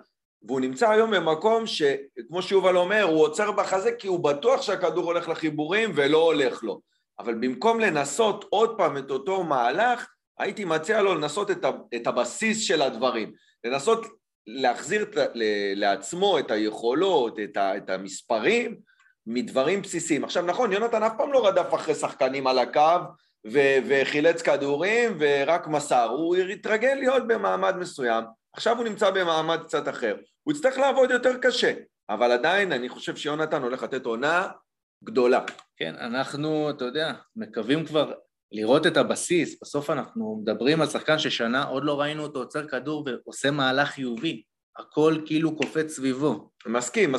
והוא נמצא היום במקום שכמו שיובל אומר, הוא עוצר בחזה כי הוא בטוח שהכדור הולך לחיבורים ולא הולך לו. אבל במקום לנסות עוד פעם את אותו מהלך, הייתי מציע לו לנסות את הבסיס של הדברים, לנסות להחזיר לעצמו את היכולות, את המספרים, מדברים בסיסיים. עכשיו נכון, יונתן אף פעם לא רדף אחרי שחקנים על הקו, וחילץ כדורים ורק מסר, הוא התרגל להיות במעמד מסוים, עכשיו הוא נמצא במעמד קצת אחר, הוא יצטרך לעבוד יותר קשה, אבל עדיין אני חושב שיונתן הולך לתת עונה גדולה. כן, אנחנו, אתה יודע, מקווים כבר לראות את הבסיס, בסוף אנחנו מדברים על שחקן ששנה, עוד לא ראינו אותו עוצר כדור ועושה מהלך חיובי, הכל כאילו קופץ סביבו. מסכים,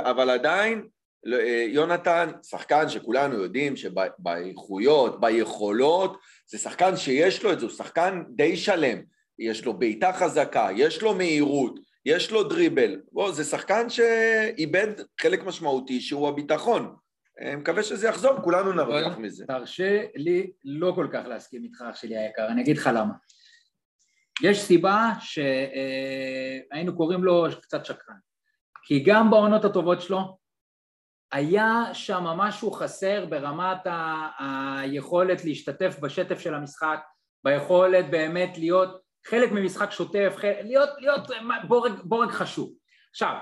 אבל עדיין, יונתן, שחקן שכולנו יודעים שבאיכויות, ביכולות, זה שחקן שיש לו את זה, הוא שחקן די שלם, יש לו בעיטה חזקה, יש לו מהירות, יש לו דריבל, זה שחקן שאיבד חלק משמעותי שהוא הביטחון, אני מקווה שזה יחזור, כולנו נרוויח מזה. תרשה לי לא כל כך להסכים איתך אח שלי היקר, אני אגיד לך למה. יש סיבה שהיינו קוראים לו קצת שקרן, כי גם בעונות הטובות שלו, היה שם משהו חסר ברמת היכולת להשתתף בשטף של המשחק, ביכולת באמת להיות חלק ממשחק שוטף, להיות בורג חשוב. עכשיו,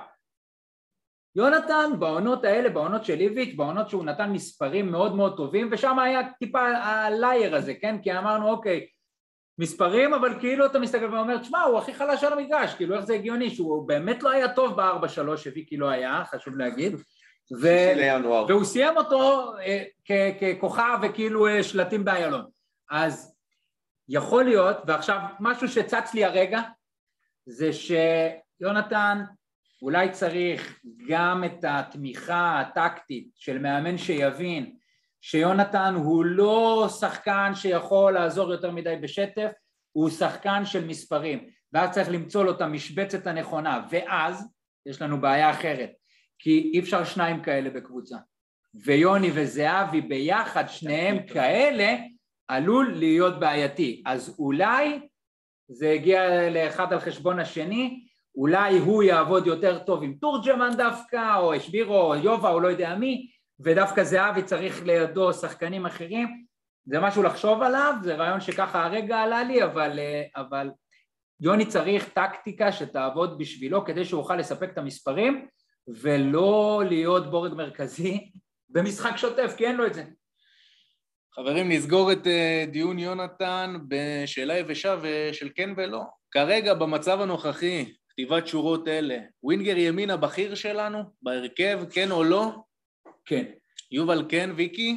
יונתן בעונות האלה, בעונות של איביץ', בעונות שהוא נתן מספרים מאוד מאוד טובים, ושם היה טיפה הלייר הזה, כן? כי אמרנו, אוקיי, מספרים, אבל כאילו אתה מסתכל ואומר, תשמע, הוא הכי חלש על המגרש, כאילו איך זה הגיוני, שהוא באמת לא היה טוב ב-4-3, שביקי לא היה, חשוב להגיד, והוא סיים אותו ככוכב וכאילו שלטים באיילון. אז יכול להיות, ועכשיו משהו שצץ לי הרגע, זה שיונתן אולי צריך גם את התמיכה הטקטית של מאמן שיבין שיונתן הוא לא שחקן שיכול לעזור יותר מדי בשטף, הוא שחקן של מספרים, ואז צריך למצוא לו את המשבצת הנכונה, ואז יש לנו בעיה אחרת, כי אי אפשר שניים כאלה בקבוצה, ויוני וזהבי ביחד שניהם כאלה עלול להיות בעייתי, אז אולי זה הגיע לאחד על חשבון השני, אולי הוא יעבוד יותר טוב עם טורג'מן דווקא, או אשבירו, או יובה, או לא יודע מי, ודווקא זהבי צריך לידו שחקנים אחרים. זה משהו לחשוב עליו, זה רעיון שככה הרגע עלה לי, אבל יוני צריך טקטיקה שתעבוד בשבילו, כדי שהוא אוכל לספק את המספרים, ולא להיות בורג מרכזי במשחק שוטף, כי אין לו את זה. חברים, נסגור את דיון יונתן בשאלה יבשה ושל כן ולא. כרגע במצב הנוכחי, כתיבת שורות אלה, ווינגר ימין הבכיר שלנו, בהרכב, כן או לא? כן. יובל כן, ויקי?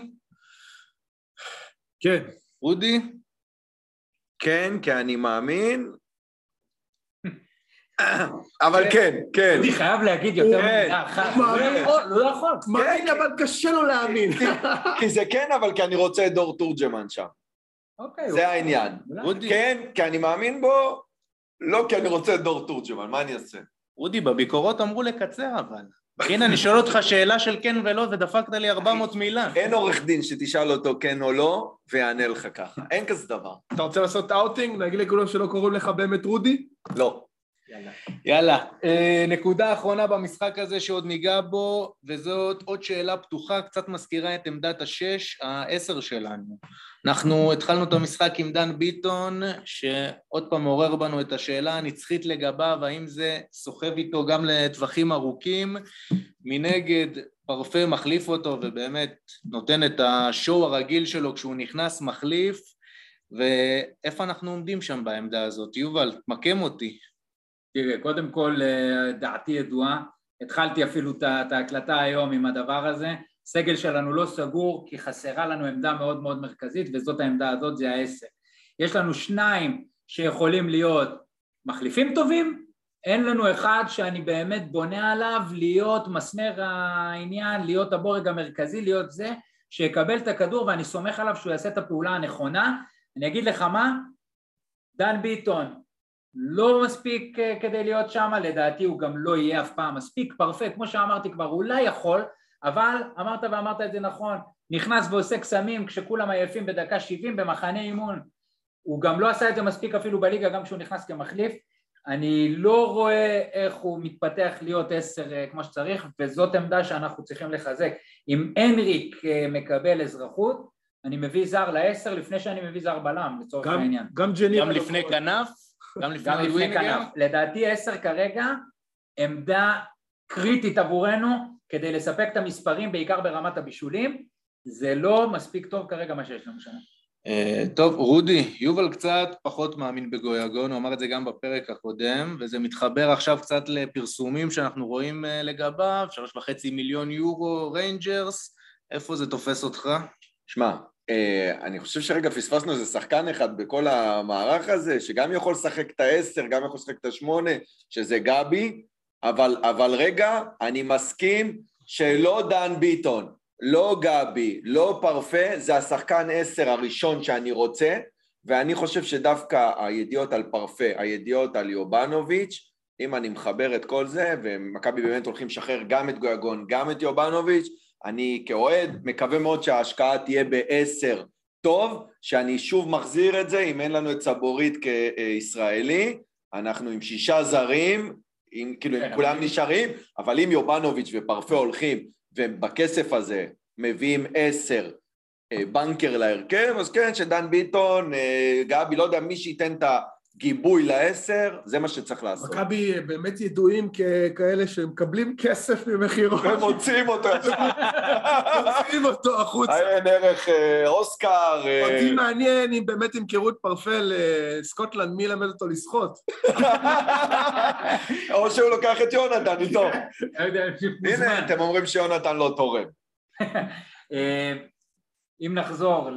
כן. רודי? כן, כי אני מאמין. אבל כן, כן. רודי חייב להגיד יותר ממידה אחת. לא יכול. מאמין, אבל קשה לו להאמין. כי זה כן, אבל כי אני רוצה את דור תורג'מן שם. זה העניין. כן, כי אני מאמין בו, לא כי אני רוצה את דור תורג'מן, מה אני אעשה? רודי, בביקורות אמרו לקצר, אבל. הנה, אני שואל אותך שאלה של כן ולא, ודפקת לי 400 מילה. אין עורך דין שתשאל אותו כן או לא, ויענה לך ככה. אין כזה דבר. אתה רוצה לעשות אאוטינג? להגיד לכולם שלא קוראים לך באמת רודי? לא. יאללה. נקודה אחרונה במשחק הזה שעוד ניגע בו, וזאת עוד שאלה פתוחה, קצת מזכירה את עמדת השש, ה-10 שלנו. אנחנו התחלנו את המשחק עם דן ביטון, שעוד פעם מעורר בנו את השאלה הנצחית לגביו, האם זה סוחב איתו גם לטווחים ארוכים, מנגד פרפה מחליף אותו, ובאמת נותן את השואו הרגיל שלו כשהוא נכנס מחליף, ואיפה אנחנו עומדים שם בעמדה הזאת? יובל, תמקם אותי. תראה, קודם כל דעתי ידועה, התחלתי אפילו את ההקלטה היום עם הדבר הזה, סגל שלנו לא סגור כי חסרה לנו עמדה מאוד מאוד מרכזית, וזאת העמדה הזאת, זה ה-10. יש לנו שניים שיכולים להיות מחליפים טובים, אין לנו אחד שאני באמת בונה עליו להיות מסמר העניין, להיות הבורג המרכזי, להיות זה שיקבל את הכדור, ואני סומך עליו שהוא יעשה את הפעולה הנכונה. אני אגיד לך מה, דן ביטון לא מספיק כדי להיות שם, לדעתי הוא גם לא יהיה אף פעם מספיק פרפקט, כמו שאמרתי כבר, אולי יכול, אבל אמרת את זה נכון, נכנס ועושה קסמים כשכולם עייפים בדקה 70 במחנה אימון, הוא גם לא עשה את זה מספיק אפילו בליגה, גם כשהוא נכנס כמחליף, אני לא רואה איך הוא מתפתח להיות 10 כמו שצריך, וזאת עמדה שאנחנו צריכים לחזק. אם אנריק מקבל אזרחות, אני מביא זר ל-10 לפני שאני מביא זר בלם, לצורך העניין. גם לפני כנף? גם לפני כנף. לדעתי 10 כרגע עמדה קריטית עבורנו כדי לספק את המספרים, בעיקר ברמת הבישולים. זה לא מספיק טוב כרגע מה שיש לנו שנה. טוב, רודי, יובל קצת פחות מאמין בגויגון, הוא אמר את זה גם בפרק הקודם, וזה מתחבר עכשיו קצת לפרסומים שאנחנו רואים לגביו, 3.5 מיליון יורו, ריינג'רס, איפה זה תופס אותך? שמע, אני חושב שרגע פספסנו איזה שחקן אחד בכל המערך הזה, שגם יכול לשחק את ה-10, גם יכול לשחק את ה-8, שזה גבי, אבל רגע, אני מסכים שלא דן ביטון, לא גבי, לא פרפה, זה השחקן 10 הראשון שאני רוצה, ואני חושב שדווקא הידיעות על פרפה, הידיעות על יובנוביץ', אם אני מחבר את כל זה, ומכבי באמת הולכים לשחרר גם את גויגון, גם את יובנוביץ', אני כאוהד מקווה מאוד שההשקעה תהיה ב-10 טוב, שאני שוב מחזיר את זה, אם אין לנו את סבורית כישראלי, אנחנו עם 6 זרים, כאילו אם כולם נשארים, אבל אם יובנוביץ' ופרפה הולכים, ובכסף הזה מביאים 10 בנקר להרכב, אז כן, שדן ביטון, גבי, לא יודע מי שייתן את גיבוי ל-10, זה מה שצריך לעשות. מכבי באמת ידועים כאלה שמקבלים כסף ממחירות. ומוצאים אותו. מוצאים אותו החוצה. אין ערך אוסקר. אותי מעניין אם באמת ימכרו את פרפל סקוטלנד, מי למד אותו לשחות. או שהוא לוקח את יונתן, איתו. הנה, אתם אומרים שיונתן לא תורם. אם נחזור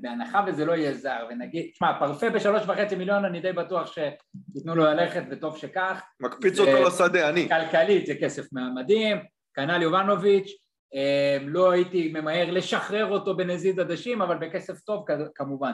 בהנחה וזה לא יהיה זר, ונגיד, תשמע, פרפה ב3.5 מיליון, אני די בטוח שיתנו לו ללכת, וטוב שכך. מקפיץ אותו לשדה, אני. כלכלית, זה כסף מהמדים, קנאל יובנוביץ', לא הייתי ממהר לשחרר אותו בנזיד עדשים, אבל בכסף טוב כמובן.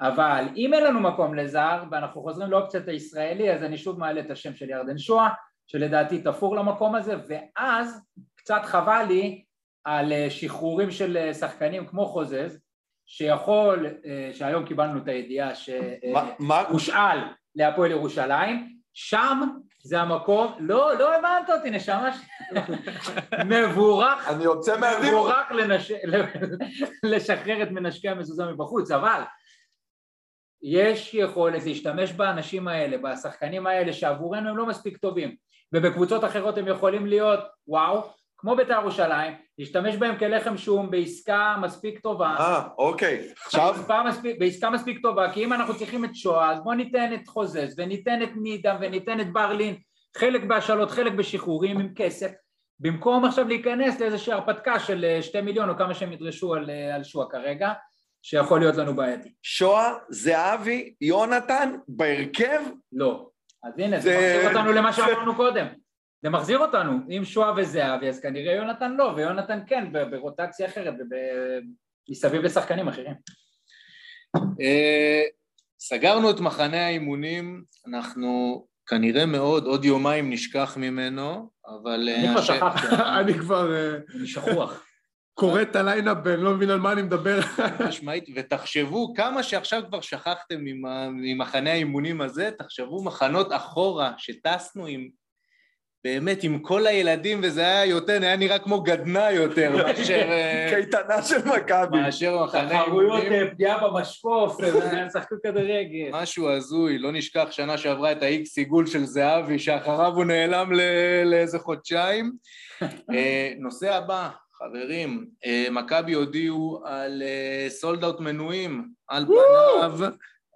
אבל אם אין לנו מקום לזר, ואנחנו חוזרים לאופציית הישראלי, אז אני שוב מעלה את השם של ירדן שואה, שלדעתי תפור למקום הזה, ואז קצת חבל לי, על שחרורים של שחקנים כמו חוזז, שהיום קיבלנו את הידיעה שהושאל להפועל ירושלים, שם זה המקום, לא הבנת אותי, נשמע מבורך, אני יוצא מהדיון, מבורך לשחרר את מנשקי המזוזה מבחוץ, אבל יש יכולת להשתמש באנשים האלה, בשחקנים האלה, שעבורנו הם לא מספיק טובים, ובקבוצות אחרות הם יכולים להיות, וואו, כמו בית"ר ירושלים, להשתמש בהם כלחם שום בעסקה מספיק טובה. אוקיי. עכשיו? בעסקה מספיק טובה, כי אם אנחנו צריכים את שואה, אז בוא ניתן את חוזז, וניתן את נידם, וניתן את ברלין, חלק בהשאלות, חלק בשחרורים עם כסף, במקום עכשיו להיכנס לאיזושהי הרפתקה של 2 מיליון, או כמה שהם ידרשו על שואה כרגע, שיכול להיות לנו בעייתי. שואה, זהבי, יונתן, בהרכב? לא. אז הנה, זה מחזיר אותנו למה שאמרנו קודם. זה מחזיר אותנו, אם שואה וזהבי, אז כנראה יונתן לא, ויונתן כן, ברוטציה אחרת, מסביב לשחקנים אחרים. סגרנו את מחנה האימונים, אנחנו כנראה מאוד, עוד יומיים נשכח ממנו, אבל... אני כבר שכחתי. אני כבר... אני שכוח. קוראת הלילה בין, לא מבין על מה אני מדבר. משמעית, ותחשבו כמה שעכשיו כבר שכחתם ממחנה האימונים הזה, תחשבו מחנות אחורה שטסנו עם... באמת, עם כל הילדים, וזה היה יותר, היה נראה כמו גדנה יותר, מאשר... קייטנה של מכבי. מאשר מחנה אימונים. פגיעה במשקוף, שחקו כדורגל. משהו הזוי, לא נשכח שנה שעברה את האיקס עיגול של זהבי, שאחריו הוא נעלם לאיזה חודשיים. נושא הבא, חברים, מכבי הודיעו על סולד אאוט מנויים, על פניו...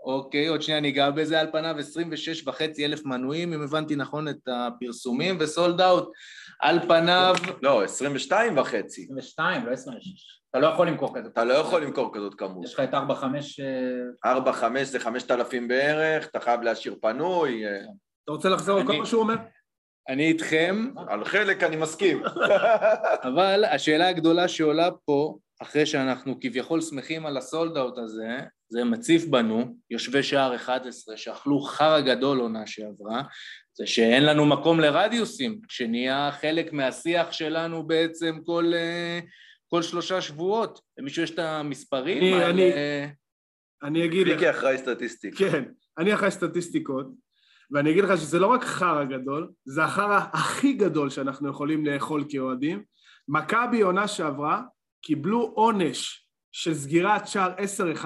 אוקיי, עוד שנייה ניגע בזה, על פניו 26,500 מנויים, אם הבנתי נכון את הפרסומים, וסולד אאוט, על פניו... לא, 22,500. 22, לא 26. אתה לא יכול למכור כזאת. אתה לא יכול למכור כזאת כמות. יש לך את 4-5... 4-5 זה 5,000 בערך, אתה חייב להשאיר פנוי. אתה רוצה לחזור על כל מה שהוא אומר? אני איתכם. על חלק אני מסכים. אבל השאלה הגדולה שעולה פה, אחרי שאנחנו כביכול שמחים על הסולד אאוט הזה, זה מציף בנו, יושבי שער 11, שאכלו חרא גדול עונה שעברה, זה שאין לנו מקום לרדיוסים, שנהיה חלק מהשיח שלנו בעצם כל 3 שבועות. למישהו יש את המספרים? אני אגיד... ויקי אחראי סטטיסטיקות. כן, אני אחראי סטטיסטיקות, ואני אגיד לך שזה לא רק חרא גדול, זה החרא הכי גדול שאנחנו יכולים לאכול כאוהדים. מכבי עונה שעברה, קיבלו עונש של סגירת שער 10-11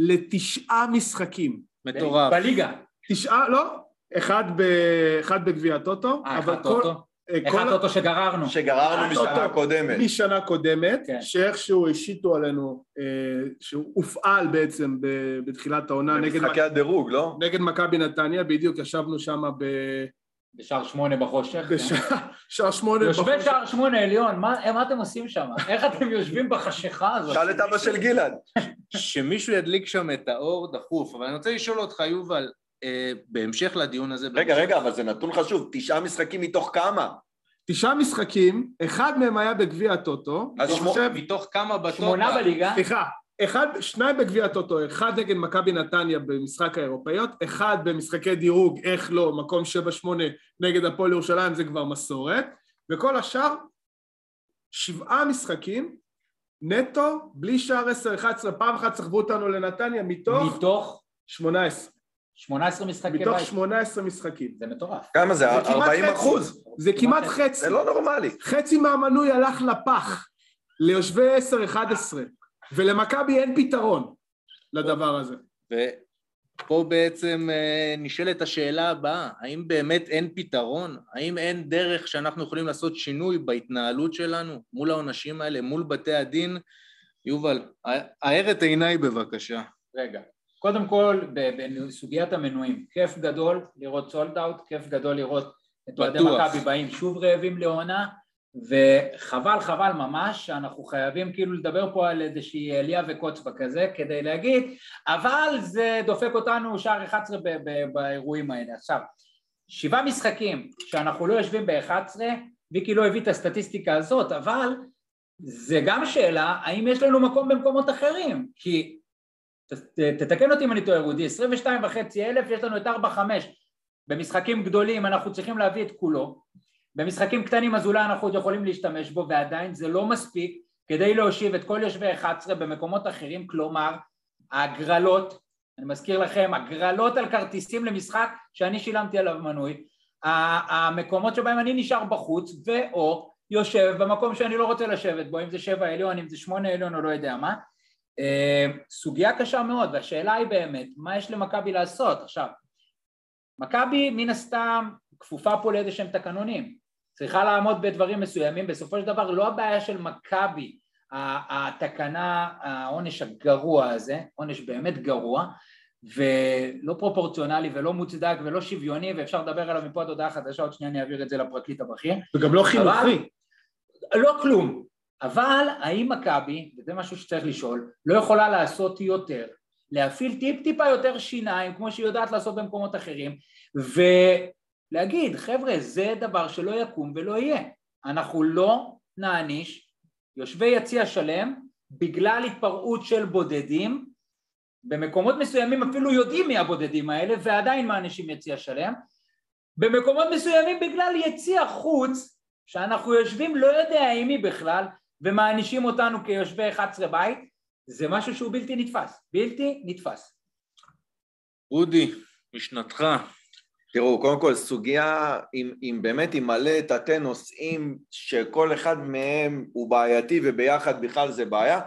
ל9 משחקים. מטורף. בליגה. 9, לא? 1 בגביע טוטו. אחד טוטו. אחד טוטו שגררנו. שגררנו משנה קודמת. משנה קודמת, שאיכשהו השיתו עלינו, שהוא הופעל בעצם בתחילת העונה. במשחקי הדירוג, לא? נגד מכבי נתניה, בדיוק ישבנו שם בשער 8 בחושך. שער 8 בחושך. יושבי שער 8 עליון, מה אתם עושים שם? איך אתם יושבים בחשיכה הזאת? שאל את אבא של גלעד. שמישהו ידליק שם את האור דחוף, אבל אני רוצה לשאול אותך, יובל, בהמשך לדיון הזה... רגע, אבל זה נתון חשוב, 9 משחקים מתוך כמה? 9 משחקים, אחד מהם היה בגביע הטוטו. אז מתוך כמה בטוטו? 8 בליגה? סליחה. 2 בגביע הטוטו, 1 נגד מכבי נתניה במשחק האירופאיות, 1 במשחקי דירוג, איך לא, מקום 7-8 נגד הפועל ירושלים, זה כבר מסורת, וכל השאר 7 משחקים, נטו, בלי שער 10-11, פעם אחת סחבו אותנו לנתניה, מתוך 18. 18 משחקים. מתוך 18 משחקים. זה מטורף. כמה זה? 40%. זה כמעט חצי. זה לא נורמלי. חצי מהמנוי הלך לפח, ליושבי 10-11. ולמכבי אין פתרון לדבר הזה. ופה בעצם נשאלת השאלה הבאה, האם באמת אין פתרון? האם אין דרך שאנחנו יכולים לעשות שינוי בהתנהלות שלנו, מול העונשים האלה, מול בתי הדין? יובל, האר את עיניי בבקשה. רגע, קודם כל, בסוגיית המנויים, כיף גדול לראות סולד אאוט, כיף גדול לראות את אוהדי מכבי באים שוב רעבים לעונה, וחבל ממש שאנחנו חייבים כאילו לדבר פה על איזושהי אליה וקוצפה כזה כדי להגיד, אבל זה דופק אותנו שער 11 באירועים האלה. עכשיו, 7 משחקים שאנחנו לא יושבים ב-11, ויקי לא הביא את הסטטיסטיקה הזאת, אבל זה גם שאלה, האם יש לנו מקום במקומות אחרים? כי, תתקן אותי אם אני טועה רודי, 22,500, יש לנו את 4-5, במשחקים גדולים אנחנו צריכים להביא את כולו, במשחקים קטנים אז אולי אנחנו יכולים להשתמש בו, ועדיין זה לא מספיק כדי להושיב את כל יושבי 11 במקומות אחרים, כלומר, הגרלות, אני מזכיר לכם, הגרלות על כרטיסים למשחק שאני שילמתי עליו מנוי, המקומות שבהם אני נשאר בחוץ, ואו יושב במקום שאני לא רוצה לשבת בו, אם זה 7 עליון, אם זה 8 עליון או לא יודע מה. סוגיה קשה מאוד, והשאלה היא באמת, מה יש למכבי לעשות? עכשיו, מכבי מן הסתם כפופה פה לאיזה שהם תקנונים, צריכה לעמוד בדברים מסוימים, בסופו של דבר לא הבעיה של מכבי, התקנה, העונש הגרוע הזה, עונש באמת גרוע, ולא פרופורציונלי ולא מוצדק ולא שוויוני, ואפשר לדבר עליו מפה עד הודעה חדשה, עוד שנייה אני אעביר את זה לפרקליט הבכיר. וגם לא חינוכי. לא כלום, אבל האם מכבי, וזה משהו שצריך לשאול, לא יכולה לעשות יותר, להפעיל טיפה יותר שיניים, כמו שהיא יודעת לעשות במקומות אחרים, ולהגיד, חבר'ה, זה דבר שלא יקום ולא יהיה, אנחנו לא נעניש, יושבי יציע שלם, בגלל התפרעות של בודדים, במקומות מסוימים אפילו יודעים מי הבודדים האלה, ועדיין מאנשים יציע שלם, במקומות מסוימים בגלל יציע חוץ, שאנחנו יושבים לא יודע עם מי בכלל, ומאנישים אותנו כיושבי 11 בית, זה משהו שהוא בלתי נתפס, בלתי נתפס. רודי, משנתך. תראו, קודם כל סוגיה, אם באמת היא מלא תתי נושאים, שכל אחד מהם הוא בעייתי, וביחד בכלל זה בעיה,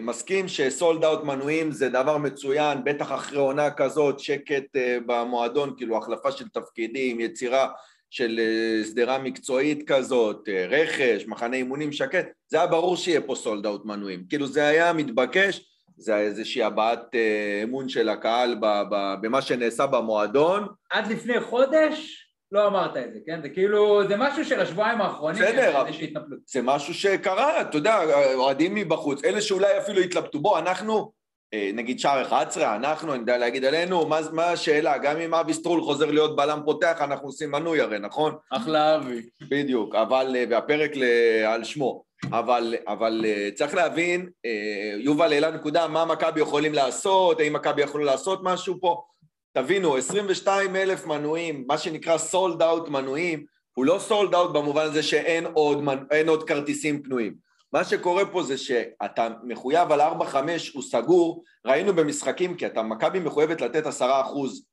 מסכים שסולד אאוט מנויים זה דבר מצוין, בטח אחרי עונה כזאת, שקט במועדון, כאילו החלפה של תפקידים, יצירה של סדרה מקצועית כזאת, רכש, מחנה אימונים שקט, זה היה ברור שיהיה פה סולד אאוט מנויים, כאילו זה היה מתבקש, זה היה איזושהי הבעת אמון של הקהל במה שנעשה במועדון. עד לפני חודש לא אמרת את זה, כן? זה כאילו, זה משהו של השבועיים האחרונים. בסדר, זה משהו שקרה, אתה יודע, אוהדים מבחוץ, אלה שאולי אפילו התלבטו בו, אנחנו, נגיד שער 11, אנחנו, אני יודע להגיד עלינו, מה השאלה? גם אם אבי סטרול חוזר להיות בעלם פותח, אנחנו עושים מנוי הרי, נכון? אחלה אבי. בדיוק, אבל, והפרק על שמו. אבל צריך להבין, יובל העלה נקודה, מה מכבי יכולים לעשות, האם מכבי יכולו לעשות משהו פה? תבינו, 22,000 מנויים, מה שנקרא sold out מנויים, הוא לא sold out במובן הזה שאין עוד כרטיסים פנויים. מה שקורה פה זה שאתה מחויב על 4-5, הוא סגור, ראינו במשחקים, כי אתה מכבי מחויבת לתת 10%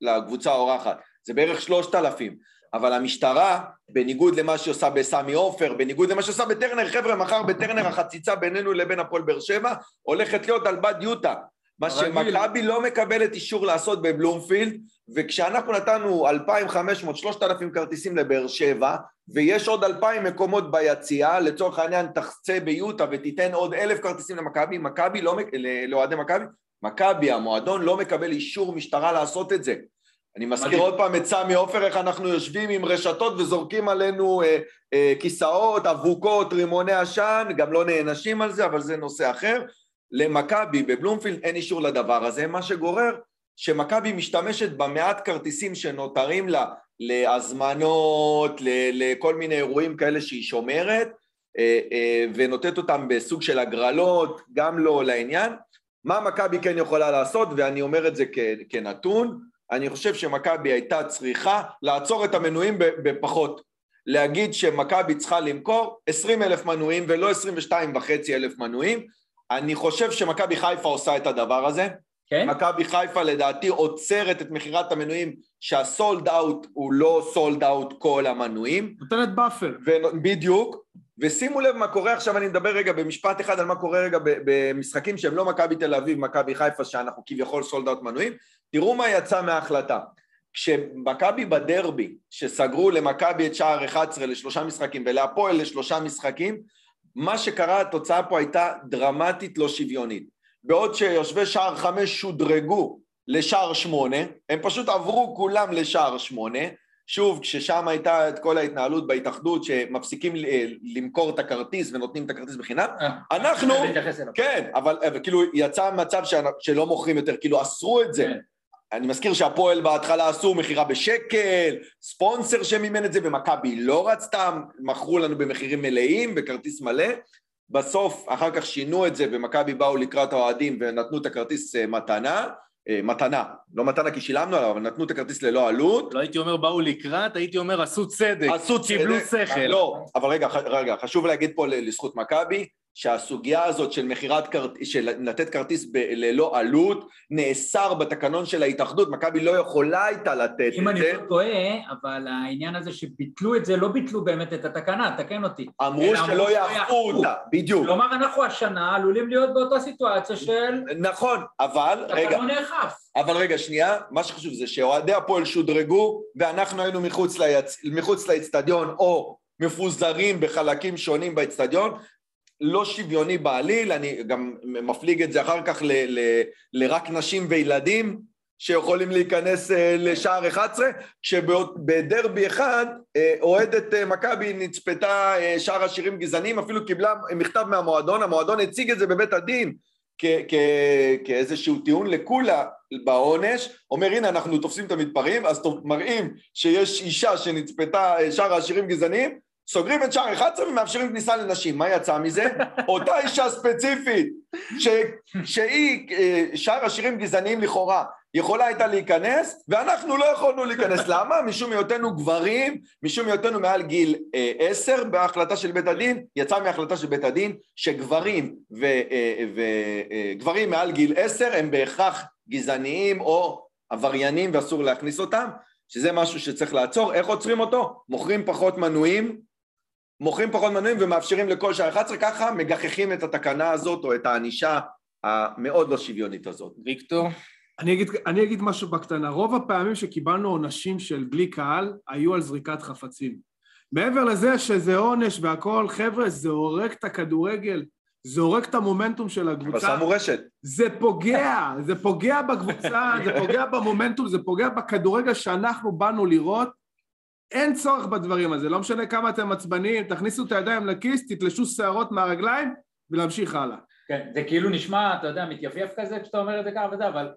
לקבוצה האורחת, זה בערך 3,000, אבל המשטרה, בניגוד למה שעושה בסמי אופר, בניגוד למה שעושה בטרנר, חבר'ה, מחר בטרנר החציצה בינינו לבין הפועל באר שבע, הולכת להיות על בד יוטה, מה שמכבי לא מקבלת אישור לעשות בבלומפילד, וכשאנחנו נתנו 2,500-3,000 כרטיסים לבאר שבע, ויש עוד 2,000 מקומות ביציאה, לצורך העניין תחצה ביוטה ותיתן עוד 1,000 כרטיסים למכבי, מכבי לא, לאוהדי מכבי, מכבי המועדון לא מקבל אישור משטרה לעשות את זה. אני מזכיר עוד פעם את סמי עופר, איך אנחנו יושבים עם רשתות וזורקים עלינו כיסאות, אבוקות, רימוני עשן, גם לא נענשים על זה, אבל זה נושא אחר. למכבי בבלומפילד אין אישור לדבר הזה, מה שגורר שמכבי משתמשת במעט כרטיסים שנותרים לה, להזמנות, לכל מיני אירועים כאלה שהיא שומרת, ונותת אותם בסוג של הגרלות, גם לא לעניין. מה מכבי כן יכולה לעשות, ואני אומר את זה כנתון, אני חושב שמכבי הייתה צריכה לעצור את המנויים בפחות, להגיד שמכבי צריכה למכור 20,000 מנויים ולא 22,500 מנויים, אני חושב שמכבי חיפה עושה את הדבר הזה, מכבי חיפה לדעתי עוצרת את מחירת המנויים, שהסולד אאוט הוא לא סולד אאוט כל המנויים. נותנת באפר. בדיוק, ושימו לב מה קורה, עכשיו אני מדבר רגע במשפט אחד על מה קורה רגע במשחקים שהם לא מכבי תל אביב, מכבי חיפה שאנחנו כביכול סולד אאוט מנויים, תראו מה יצא מההחלטה, כשמכבי בדרבי, שסגרו למכבי את שער 11 ל3 משחקים ולהפועל ל3 משחקים, מה שקרה, התוצאה פה הייתה דרמטית לא שוויונית. בעוד שיושבי שער 5 שודרגו לשער 8, הם פשוט עברו כולם לשער 8, שוב, כששם הייתה את כל ההתנהלות בהתאחדות, שמפסיקים למכור את הכרטיס ונותנים את הכרטיס בחינם, אנחנו, כן, אבל כאילו יצא מצב שלא מוכרים יותר, כאילו אסרו את זה. אני מזכיר שהפועל בהתחלה עשו מחירה בשקל, ספונסר שמימן את זה במכבי לא רצתם, מכרו לנו במחירים מלאים, בכרטיס מלא, בסוף אחר כך שינו את זה, במכבי באו לקראת האוהדים ונתנו את הכרטיס מתנה, לא מתנה כי שילמנו עליו, אבל נתנו את הכרטיס ללא עלות. לא הייתי אומר באו לקראת, הייתי אומר עשו צדק, קיבלו שכל. לא, אבל רגע, חשוב להגיד פה לזכות מכבי, שהסוגיה הזאת של לתת כרטיס ללא עלות נאסר בתקנון של ההתאחדות, מכבי לא יכולה הייתה לתת את זה. אם אני לא טועה, אבל העניין הזה שביטלו את זה, לא ביטלו באמת את התקנה, תקן אותי. אמרו שלא יאכפו אותה, בדיוק. כלומר, אנחנו השנה עלולים להיות באותה סיטואציה של... נכון, אבל... תקנון נאכף. אבל רגע, שנייה, מה שחשוב זה שאוהדי הפועל שודרגו, ואנחנו היינו מחוץ לאצטדיון, או מפוזרים בחלקים שונים באצטדיון, לא שוויוני בעליל, אני גם מפליג את זה אחר כך לרק נשים וילדים, שיכולים להיכנס לשער 11, כשבדרבי אחד, אוהדת מכבי נצפתה שער השירים גזענים, אפילו קיבלה מכתב מהמועדון, המועדון הציג את זה בבית הדין, כאיזשהו טיעון לכולה בעונש, אומר הנה אנחנו תופסים את המתפרעים, אז מראים שיש אישה שנצפתה שער השירים גזענים, סוגרים את שער 11 ומאפשרים כניסה לנשים. מה יצא מזה? אותה אישה ספציפית, שהיא שער השירים גזעניים לכאורה, יכולה הייתה להיכנס, ואנחנו לא יכולנו להיכנס. למה? משום היותנו גברים, משום היותנו מעל גיל 10, בהחלטה של בית הדין, יצא מההחלטה של בית הדין, שגברים וגברים מעל גיל 10, הם בהכרח גזעניים או עבריינים, ואסור להכניס אותם, שזה משהו שצריך לעצור. איך עוצרים אותו? מוכרים פחות מנויים ומאפשרים לכל שער 11, ככה מגחכים את התקנה הזאת או את הענישה המאוד לא שוויונית הזאת. ויקטור? אני אגיד משהו בקטנה. רוב הפעמים שקיבלנו עונשים של בלי קהל היו על זריקת חפצים. מעבר לזה שזה עונש והכל, חבר'ה, זה הורג את הכדורגל, זה הורג את המומנטום של הקבוצה. זה פוגע בקבוצה, זה פוגע במומנטום, זה פוגע בכדורגל שאנחנו באנו לראות. אין צורך בדברים הזה, לא משנה כמה אתם עצבנים, תכניסו את הידיים לכיס, תתלשו שערות מהרגליים ולהמשיך הלאה. כן, זה כאילו נשמע, אתה יודע, מתייפייף כזה כשאתה אומר את זה ככה וזה, אבל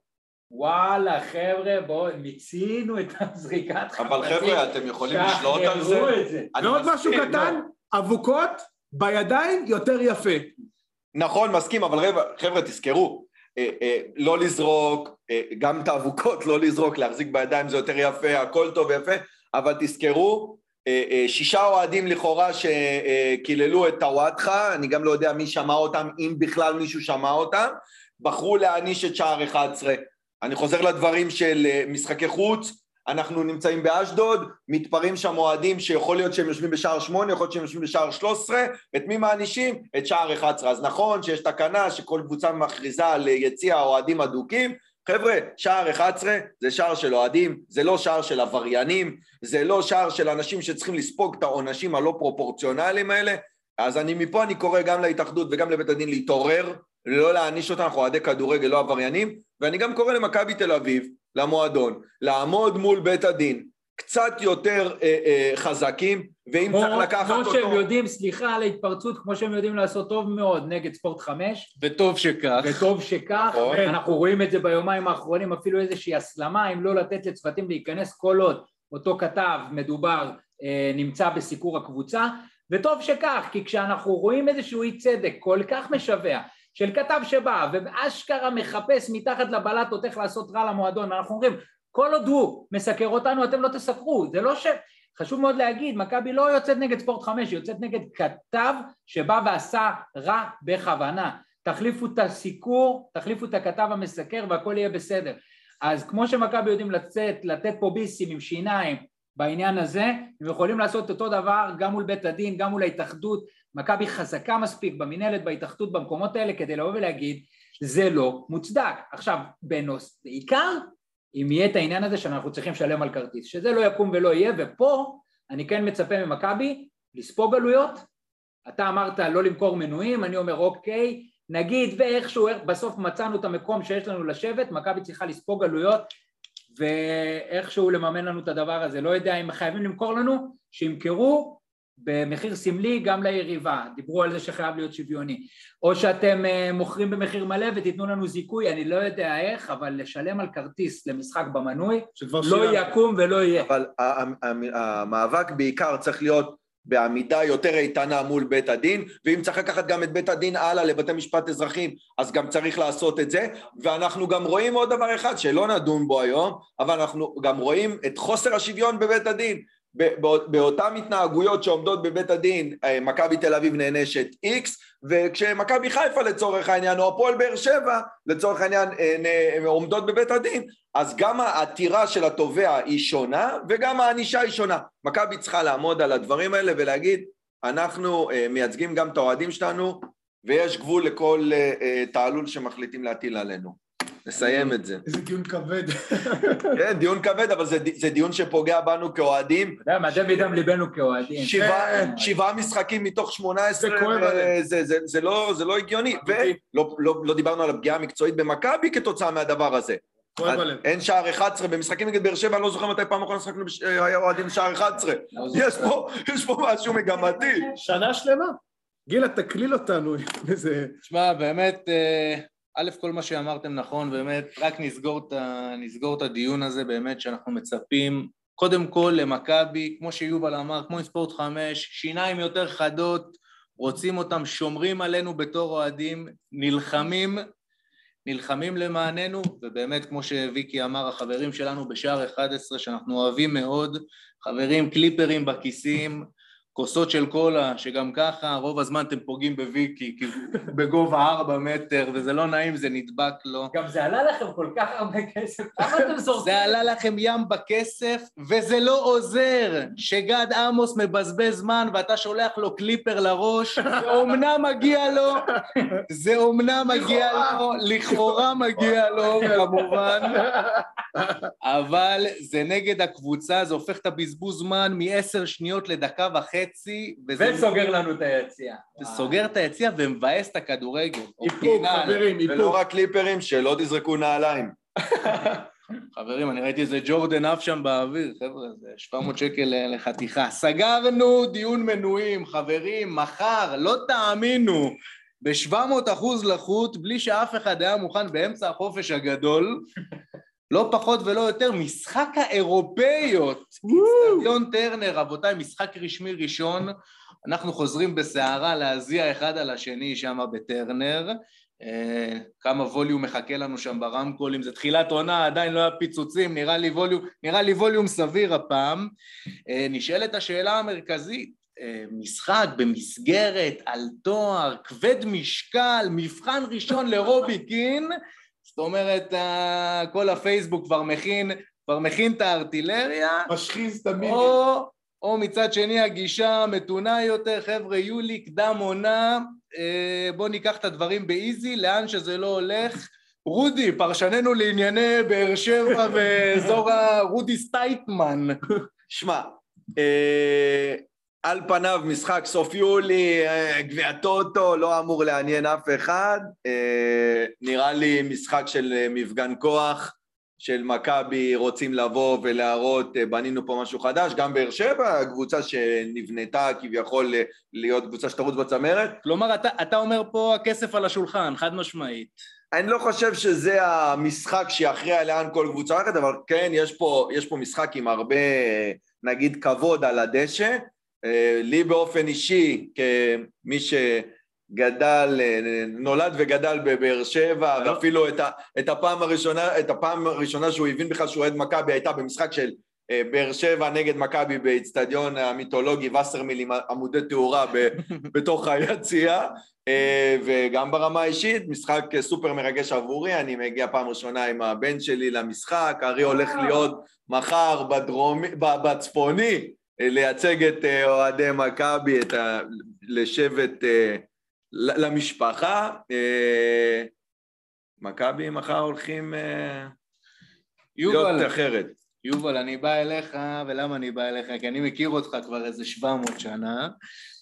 וואלה חבר'ה, בואו, מיצינו את הזריקת חפצים. אבל חבר'ה, אתם יכולים לשלוט על זה. ועוד משהו קטן, אבוקות בידיים יותר יפה. נכון, מסכים, אבל חבר'ה, תזכרו, לא לזרוק, גם את האבוקות לא לזרוק, להחזיק בידיים זה יותר יפה, הכל טוב ויפה, אבל תזכרו, 6 אוהדים לכאורה שקיללו את טוואטחה, אני גם לא יודע מי שמע אותם, אם בכלל מישהו שמע אותם, בחרו להעניש את שער 11. אני חוזר לדברים של משחקי חוץ, אנחנו נמצאים באשדוד, מתפרים שם אוהדים שיכול להיות שהם יושבים בשער 8, יכול להיות שהם יושבים בשער 13, את מי מענישים? את שער 11. אז נכון שיש תקנה שכל קבוצה מכריזה על יציע אוהדים אדוקים, חבר'ה, שער 11 זה שער של אוהדים, זה לא שער של עבריינים, זה לא שער של אנשים שצריכים לספוג את העונשים הלא פרופורציונליים האלה, אז מפה אני קורא גם להתאחדות וגם לבית הדין להתעורר, לא להעניש אותם, אנחנו אוהדי כדורגל, לא עבריינים, ואני גם קורא למכבי תל אביב, למועדון, לעמוד מול בית הדין, קצת יותר חזקים, ואם צריך לקחת אותו... כמו שהם יודעים, סליחה על ההתפרצות, כמו שהם יודעים לעשות טוב מאוד נגד ספורט 5. וטוב שכך. אנחנו רואים את זה ביומיים האחרונים, אפילו איזושהי הסלמה, אם לא לתת לצוותים להיכנס כל עוד. אותו כתב מדובר נמצא בסיקור הקבוצה, וטוב שכך, כי כשאנחנו רואים איזשהו אי צדק כל כך משווה, של כתב שבא, ובאשכרה מחפש מתחת לבלט, אותך לעשות רע למועדון, ואנחנו אומרים, כל עוד הוא מסקר אותנו, אתם לא תסקרו, זה לא ש... חשוב מאוד להגיד, מכבי לא יוצאת נגד ספורט 5, היא יוצאת נגד כתב שבא ועשה רע בכוונה. תחליפו את הסיקור, תחליפו את הכתב המסקר, והכל יהיה בסדר. אז כמו שמכבי יודעים לצאת, לתת פה ביסים עם שיניים בעניין הזה, הם יכולים לעשות אותו דבר גם מול בית הדין, גם מול ההתאחדות. מכבי חזקה מספיק במנהלת, בהתאחדות, במקומות האלה, כדי לבוא ולהגיד, זה לא מוצדק. עכשיו, בעיקר, אם יהיה את העניין הזה שאנחנו צריכים לשלם על כרטיס, שזה לא יקום ולא יהיה, ופה אני כן מצפה ממכבי לספוג עלויות. אתה אמרת לא למכור מנויים, אני אומר אוקיי, נגיד ואיכשהו בסוף מצאנו את המקום שיש לנו לשבת, מכבי צריכה לספוג עלויות, ואיכשהו לממן לנו את הדבר הזה, לא יודע אם חייבים למכור לנו, שימכרו במחיר סמלי גם ליריבה, דיברו על זה שחייב להיות שוויוני, או שאתם מוכרים במחיר מלא ותיתנו לנו זיכוי, אני לא יודע איך, אבל לשלם על כרטיס למשחק במנוי, לא יקום ולא יהיה. אבל המאבק בעיקר צריך להיות בעמידה יותר איתנה מול בית הדין, ואם צריך לקחת גם את בית הדין הלאה לבתי משפט אזרחים, אז גם צריך לעשות את זה, ואנחנו גם רואים עוד דבר אחד שלא נדון בו היום, אבל אנחנו גם רואים את חוסר השוויון בבית הדין, באותן התנהגויות שעומדות בבית הדין, מכבי תל אביב נענשת X, וכשמכבי חיפה לצורך העניין, או הפועל באר שבע לצורך העניין עומדות בבית הדין, אז גם העתירה של התובע היא שונה, וגם הענישה היא שונה. מכבי צריכה לעמוד על הדברים האלה ולהגיד, אנחנו מייצגים גם את האוהדים שלנו, ויש גבול לכל תעלול שמחליטים להטיל עלינו. נסיים את זה. זה דיון כבד. כן, דיון כבד, אבל זה דיון שפוגע בנו כאוהדים. אתה יודע, מדב ידם ליבנו כאוהדים. 7 משחקים מתוך 18, זה לא הגיוני. ולא דיברנו על הפגיעה המקצועית במכבי כתוצאה מהדבר הזה. אין שער 11, במשחקים נגד באר שבע, אני לא זוכר מתי פעם אחרונה משחקנו היה אוהדים שער 11. יש פה משהו מגמתי. שנה שלמה. גילה, תקליל אותנו. תשמע, באמת... א', כל מה שאמרתם נכון, באמת, רק נסגור את הדיון הזה, באמת שאנחנו מצפים, קודם כל למכבי, כמו שיובל אמר, כמו ספורט 5, שיניים יותר חדות, רוצים אותם, שומרים עלינו בתור אוהדים, נלחמים למעננו, ובאמת, כמו שוויקי אמר, החברים שלנו בשער 11, שאנחנו אוהבים מאוד, חברים קליפרים בכיסים, כוסות של קולה, שגם ככה רוב הזמן אתם פוגעים בוויקי, כי בגובה 4 מטר, וזה לא נעים, זה נדבק לו. גם זה עלה לכם כל כך הרבה כסף, למה אתם זורקים? זה עלה לכם ים בכסף, וזה לא עוזר, שגד עמוס מבזבז זמן, ואתה שולח לו קליפר לראש, זה אומנם מגיע לו, לכאורה מגיע לו, כמובן, אבל זה נגד הקבוצה, זה הופך את הבזבוז זמן מ10 שניות לדקה וחצי, וסוגר לנו את היציאה. סוגר את היציאה ומבאס את הכדורגל. איפוק, חברים, איפוק. ולא רק קליפרים שלא תזרקו נעליים. חברים, אני ראיתי איזה ג'ורדן אף שם באוויר, חבר'ה, זה 700 שקל לחתיכה. סגרנו דיון מנויים, חברים, מחר, לא תאמינו, ב700% לחוט, בלי שאף אחד היה מוכן באמצע החופש הגדול, לא פחות ולא יותר, משחק האירופאיות, סטדיון טרנר, רבותיי, משחק רשמי ראשון, אנחנו חוזרים בסערה להזיע אחד על השני שם בטרנר, כמה ווליום מחכה לנו שם ברמקולים, זה תחילת עונה, עדיין לא היה פיצוצים, נראה לי ווליום סביר הפעם, נשאלת השאלה המרכזית, משחק במסגרת, על תואר, כבד משקל, מבחן ראשון לרובי קין, זאת אומרת, כל הפייסבוק כבר מכין את הארטילריה. משחיז תמיד. או מצד שני הגישה מתונה יותר, חבר'ה, יולי, קדם עונה, בוא ניקח את הדברים באיזי, לאן שזה לא הולך. רודי, פרשננו לענייני באר שבע ואזור רודי סטייטמן. שמע, על פניו משחק סוף יולי, גביעתו, לא אמור לעניין אף אחד, נראה לי משחק של מפגן כוח, של מכבי רוצים לבוא ולהראות, בנינו פה משהו חדש, גם באר שבע, קבוצה שנבנתה כביכול להיות קבוצה שתרוץ בצמרת. כלומר, אתה אומר פה הכסף על השולחן, חד משמעית. אני לא חושב שזה המשחק שיחריע לאן כל קבוצה אחת, אבל כן, יש פה משחק עם הרבה, נגיד, כבוד על הדשא, לי באופן אישי, כמי שגדל, נולד וגדל בבאר שבע, ואפילו את הפעם הראשונה שהוא הבין בכלל שהוא אוהד מכבי, הייתה במשחק של באר שבע נגד מכבי באצטדיון המיתולוגי, 10 מילים עמודי תאורה בתוך היציאה, וגם ברמה האישית, משחק סופר מרגש עבורי, אני מגיע פעם ראשונה עם הבן שלי למשחק, הרי הולך להיות מחר בצפוני, לייצג את אוהדי מכבי, לשבת למשפחה. מכבי מחר הולכים להיות אחרת. יובל, אני בא אליך, ולמה אני בא אליך? כי אני מכיר אותך כבר איזה 700 שנה,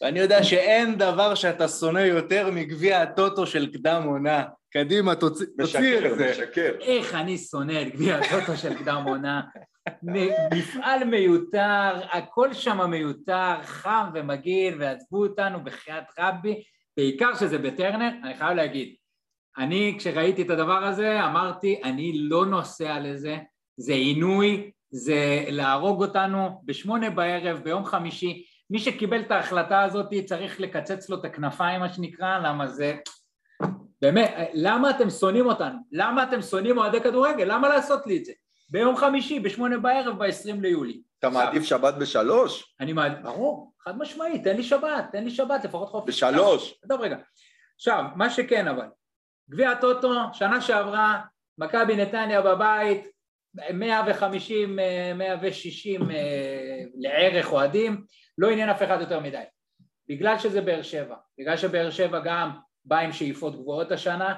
ואני יודע שאין דבר שאתה שונא יותר מגביע הטוטו של קדם עונה. קדימה, תוציא את זה. משקר. איך אני שונא את גביע הטוטו של קדם עונה. מפעל מיותר, הכל שם מיותר, חם ומגעיל, ועצבו אותנו בחיית רבי, בעיקר שזה בטרנר, אני חייב להגיד, אני כשראיתי את הדבר הזה, אמרתי, אני לא נוסע לזה, זה עינוי, זה להרוג אותנו, 20:00 ביום חמישי, מי שקיבל את ההחלטה הזאת, צריך לקצץ לו את הכנפיים, מה שנקרא, למה זה... באמת, למה אתם שונאים אותנו? למה אתם שונאים אוהדי כדורגל? למה לעשות לי את זה? ביום חמישי, 20:00, ב-20 ליולי. אתה מעדיף שבת בשלוש? אני מעדיף, ברור, חד משמעית, תן לי שבת, לפחות חופש. בשלוש. טוב רגע, עכשיו, מה שכן אבל, גביע הטוטו, שנה שעברה, מכבי נתניה בבית, 150, 160 לערך אוהדים, לא עניין אף אחד יותר מדי, בגלל שזה באר שבע, בגלל שבאר שבע גם בא עם שאיפות גבוהות השנה,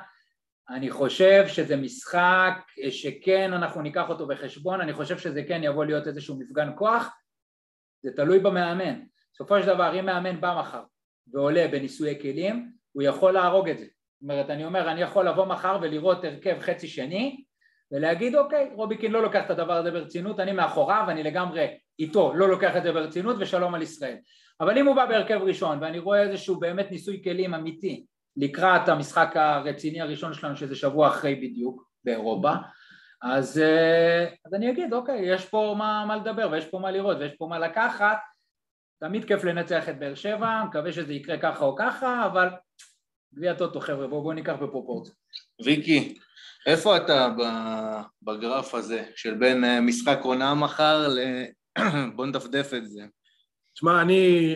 אני חושב שזה משחק שכן אנחנו ניקח אותו בחשבון, אני חושב שזה כן יבוא להיות איזשהו מפגן כוח, זה תלוי במאמן, סופו של דבר אם מאמן בא מחר ועולה בניסוי כלים, הוא יכול להרוג את זה, זאת אומרת אני יכול לבוא מחר ולראות הרכב חצי שני, ולהגיד אוקיי, רובי קין לא לוקח את הדבר הזה ברצינות, אני מאחוריו, אני לגמרי איתו לא לוקח את זה ברצינות ושלום על ישראל, אבל אם הוא בא בהרכב ראשון ואני רואה איזשהו באמת ניסוי כלים אמיתי, לקראת המשחק הרציני הראשון שלנו, שזה שבוע אחרי בדיוק, באירופה, אז אני אגיד, אוקיי, יש פה מה לדבר, ויש פה מה לראות, ויש פה מה לקחת, תמיד כיף לנצח את באר שבע, מקווה שזה יקרה ככה או ככה, אבל בלי הטוטו חבר'ה, בואו ניקח בפרופורציה. ויקי, איפה אתה בגרף הזה, של בין משחק עונה מחר, בוא נדפדף את זה? תשמע, אני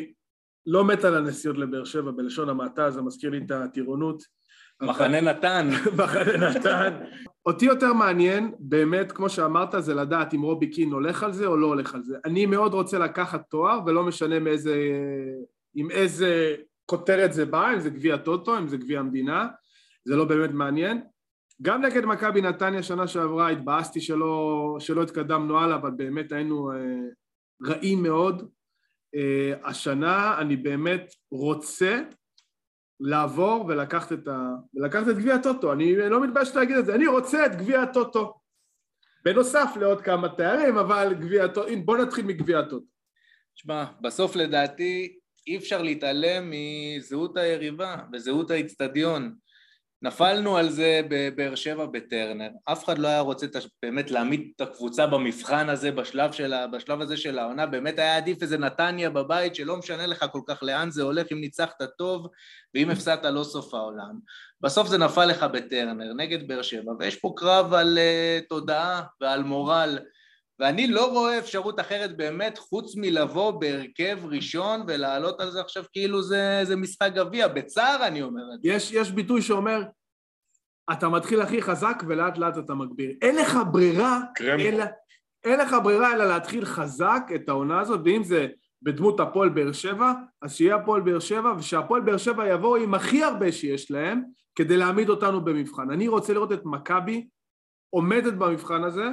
לא מת על הנסיעות לבאר שבע, בלשון המעטה, זה מזכיר לי את הטירונות. מחנה נתן. מחנה נתן. אותי יותר מעניין, באמת, כמו שאמרת, זה לדעת אם רובי קין הולך על זה או לא הולך על זה. אני מאוד רוצה לקחת תואר, ולא משנה עם איזה כותרת זה בא, אם זה גביע טוטו, אם זה גביע המדינה, זה לא באמת מעניין. גם נגד מכבי נתניה שנה שעברה, התבאסתי שלא התקדמנו הלאה, אבל באמת היינו רעים מאוד. השנה אני באמת רוצה לעבור ולקחת את גביע הטוטו, אני לא מתבייש להגיד את זה, אני רוצה את גביע הטוטו, בנוסף לעוד כמה תארים, אבל גביע הטוטו, הנה בוא נתחיל מגביע הטוטו. תשמע, בסוף לדעתי אי אפשר להתעלם מזהות היריבה וזהות האצטדיון, נפלנו על זה בבאר שבע בטרנר, אף אחד לא היה רוצה באמת להעמיד את הקבוצה במבחן הזה, בשלב הזה של העונה, באמת היה עדיף איזה נתניה בבית, שלא משנה לך כל כך לאן זה הולך, אם ניצחת טוב, ואם הפסדת לא סוף העולם. בסוף זה נפל לך בטרנר, נגד באר שבע, ויש פה קרב על תודעה ועל מורל, ואני לא רואה אפשרות אחרת באמת, חוץ מלבוא בהרכב ראשון, ולעלות על זה עכשיו כאילו זה משחק גביע, בצער אני אומר את זה. יש ביטוי שאומר, אתה מתחיל הכי חזק, ולאט לאט אתה מגביר. אין לך ברירה, אלא להתחיל חזק את העונה הזאת, ואם זה בדמות הפועל באר שבע, אז שיהיה הפועל באר שבע, ושהפועל באר שבע יבואו עם הכי הרבה שיש להם, כדי להעמיד אותנו במבחן. אני רוצה לראות את מכבי, עומדת במבחן הזה,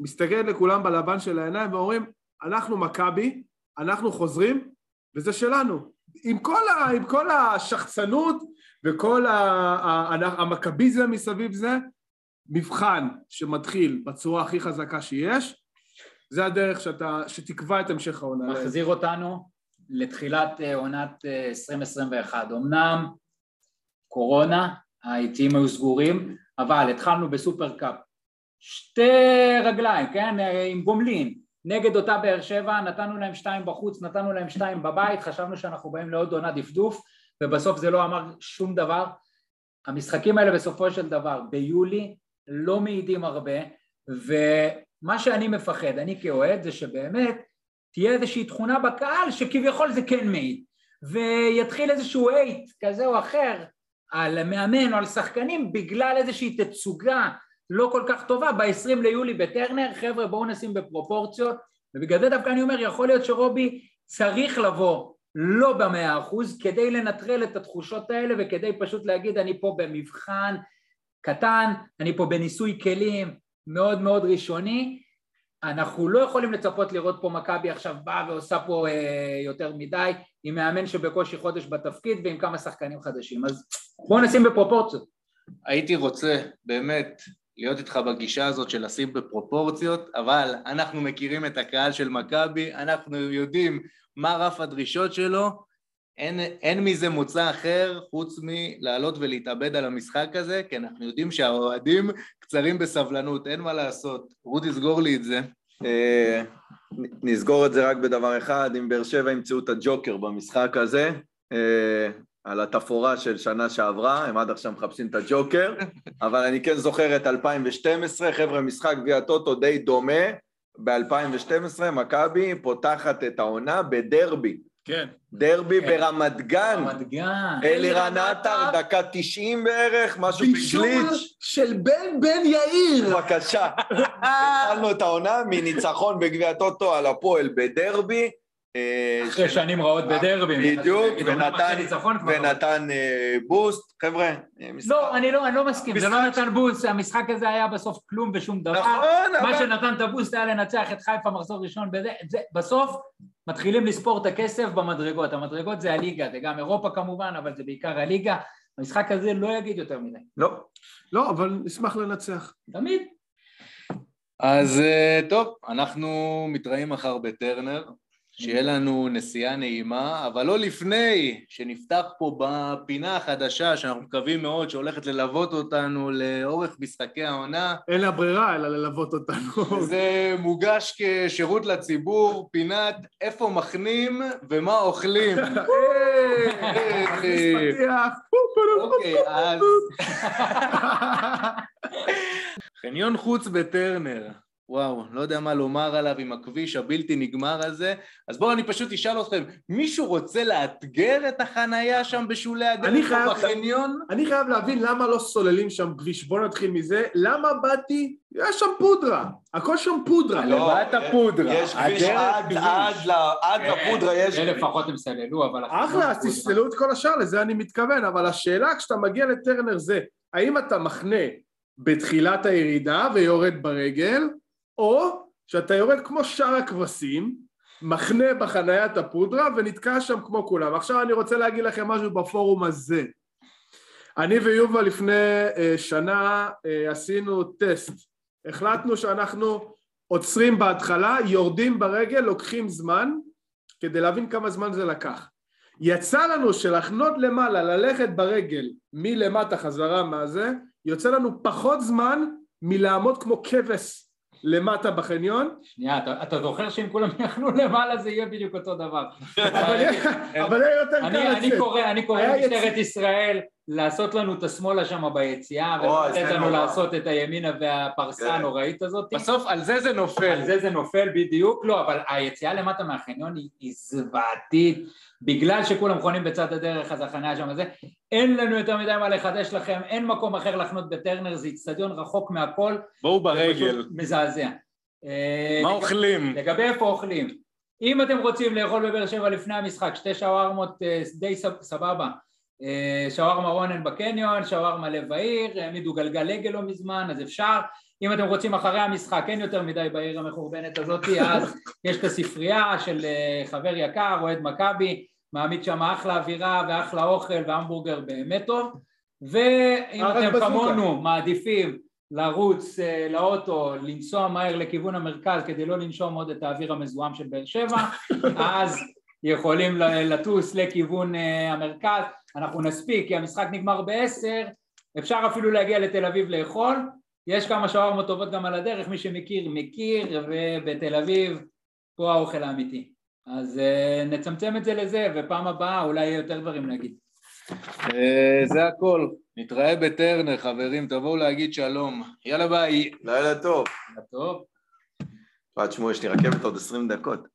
מסתכלת לכולם בלבן של העיניים ואומרים, אנחנו מכבי, אנחנו חוזרים, וזה שלנו. עם כל השחצנות וכל המכביזם מסביב זה, מבחן שמתחיל בצורה הכי חזקה שיש, זה הדרך שתקבע את המשך העונה. מחזיר אותנו לתחילת עונת 2021. אמנם קורונה, העיתים היו סגורים, אבל התחלנו בסופר קאפ. שתי רגליים, כן, עם גומלין, נגד אותה באר שבע, נתנו להם 2 בחוץ, נתנו להם 2 בבית, חשבנו שאנחנו באים לעוד עונה דפדוף, ובסוף זה לא אמר שום דבר. המשחקים האלה בסופו של דבר, ביולי, לא מעידים הרבה, ומה שאני מפחד, אני כאוהד, זה שבאמת תהיה איזושהי תכונה בקהל, שכביכול זה כן מעיד, ויתחיל איזשהו אייט כזה או אחר, על מאמן או על שחקנים, בגלל איזושהי תצוגה, לא כל כך טובה, ב-20 ליולי בטרנר, חבר'ה בואו נשים בפרופורציות, ובגלל זה דווקא אני אומר, יכול להיות שרובי צריך לבוא, לא ב-100%, כדי לנטרל את התחושות האלה, וכדי פשוט להגיד, אני פה במבחן קטן, אני פה בניסוי כלים מאוד מאוד ראשוני, אנחנו לא יכולים לצפות לראות פה מכבי עכשיו באה ועושה פה יותר מדי, עם מאמן שבקושי חודש בתפקיד, ועם כמה שחקנים חדשים, אז בואו נשים בפרופורציות. הייתי רוצה, באמת, להיות איתך בגישה הזאת של לשים בפרופורציות, אבל אנחנו מכירים את הקהל של מכבי, אנחנו יודעים מה רף הדרישות שלו, אין מזה מוצא אחר חוץ מלעלות ולהתאבד על המשחק הזה, כי אנחנו יודעים שהאוהדים קצרים בסבלנות, אין מה לעשות. רודי, סגור לי את זה. נסגור את זה רק בדבר אחד, אם באר שבע ימצאו את הג'וקר במשחק הזה, על התפורה של שנה שעברה, הם עד עכשיו מחפשים את הג'וקר, אבל אני כן זוכר את 2012, חבר'ה משחק גביע הטוטו די דומה, ב-2012 מכבי פותחת את העונה בדרבי. כן. דרבי ברמת גן. ברמת גן. אלירן עטר, דקה 90 בערך, משהו בגליץ'. של בן יאיר. בבקשה. התחלנו את העונה מניצחון בגביע הטוטו על הפועל בדרבי. אחרי שנים רעות בדרבי. בדיוק, ונתן בוסט. חבר'ה, לא, אני לא מסכים, זה לא נתן בוסט, המשחק הזה היה בסוף כלום בשום דבר. מה שנתן את הבוסט היה לנצח את חיפה מחזור ראשון בזה. בסוף מתחילים לספור את הכסף במדרגות. המדרגות זה הליגה, זה גם אירופה כמובן, אבל זה בעיקר הליגה. המשחק הזה לא יגיד יותר מדי. לא, אבל נשמח לנצח. תמיד. אז טוב, אנחנו מתראים מחר בטרנר. שיהיה לנו נסיעה נעימה, אבל לא לפני שנפתח פה בפינה החדשה, שאנחנו מקווים מאוד שהולכת ללוות אותנו לאורך משחקי העונה. אין לה ברירה, אלא ללוות אותנו. זה מוגש כשירות לציבור, פינת איפה מחנים ומה אוכלים. אוקיי, אז... חניון חוץ בטרנר. וואו, לא יודע מה לומר עליו עם הכביש הבלתי נגמר הזה, אז בואו אני פשוט אשאל אתכם, מישהו רוצה לאתגר את החנייה שם בשולי הדרך בחניון? אני חייב להבין למה לא סוללים שם כביש, בואו נתחיל מזה, למה באתי, יש שם פודרה, הכל שם פודרה, לבעת הפודרה. יש כביש עד לפודרה יש. זה לפחות הם סללו, אבל... אחלה, אז תסללו את כל השאר, לזה אני מתכוון, אבל השאלה כשאתה מגיע לטרנר זה, האם אתה מחנה בתחילת הירידה ויורד ברגל, או שאתה יורד כמו שאר הכבשים, מחנה בחניית הפודרה ונתקע שם כמו כולם. עכשיו אני רוצה להגיד לכם משהו בפורום הזה. אני ויובה לפני שנה עשינו טסט. החלטנו שאנחנו עוצרים בהתחלה, יורדים ברגל, לוקחים זמן, כדי להבין כמה זמן זה לקח. יצא לנו שלחנות למעלה, ללכת ברגל מלמטה חזרה מה זה, יוצא לנו פחות זמן מלעמוד כמו כבש. למטה בחניון. שנייה, אתה זוכר שאם כולם יחנו למעלה זה יהיה בדיוק אותו דבר. אבל היה יותר קל לצאת. אני קורא למשטרת ישראל לעשות לנו את השמאלה שם ביציאה, ולתת לנו לעשות את הימינה והפרסה הנוראית הזאת. בסוף על זה זה נופל. על זה זה נופל בדיוק, לא, אבל היציאה למטה מהחניון היא זוועתית, בגלל שכולם חונים בצד הדרך, אז החניה שם הזה, אין לנו יותר מדי מה לחדש לכם, אין מקום אחר לחנות בטרנר, זה אצטדיון רחוק מהכל. בואו ברגל. מזעזע. מה אוכלים? לגבי איפה אוכלים. אם אתם רוצים לאכול בבאר שבע לפני המשחק, שתי שווארמות די סבבה, שווארמה רונן בקניון, שווארמה לב העיר, העמידו גלגל עגל לא מזמן, אז אפשר. אם אתם רוצים אחרי המשחק, אין יותר מדי בעיר המחורבנת הזאת, אז יש את הספרייה של חבר יקר, אוהד מכבי, מעמיד שם אחלה אווירה ואחלה אוכל והמבורגר באמת טוב, ואם אתם כמונו מעדיפים לרוץ לאוטו, לנסוע מהר לכיוון המרכז כדי לא לנשום עוד את האוויר המזוהם של באר שבע, אז יכולים לטוס לכיוון המרכז, אנחנו נספיק כי המשחק נגמר ב-10, אפשר אפילו להגיע לתל אביב לאכול, יש כמה שווארמות טובות גם על הדרך, מי שמכיר מכיר, ובתל אביב פה האוכל האמיתי. אז נצמצם את זה לזה, ופעם הבאה אולי יהיה יותר דברים להגיד. זה הכל, נתראה בטרנר חברים, תבואו להגיד שלום. יאללה ביי. לילה טוב. לילה טוב. תשמעו, יש לי רכבת עוד 20 דקות.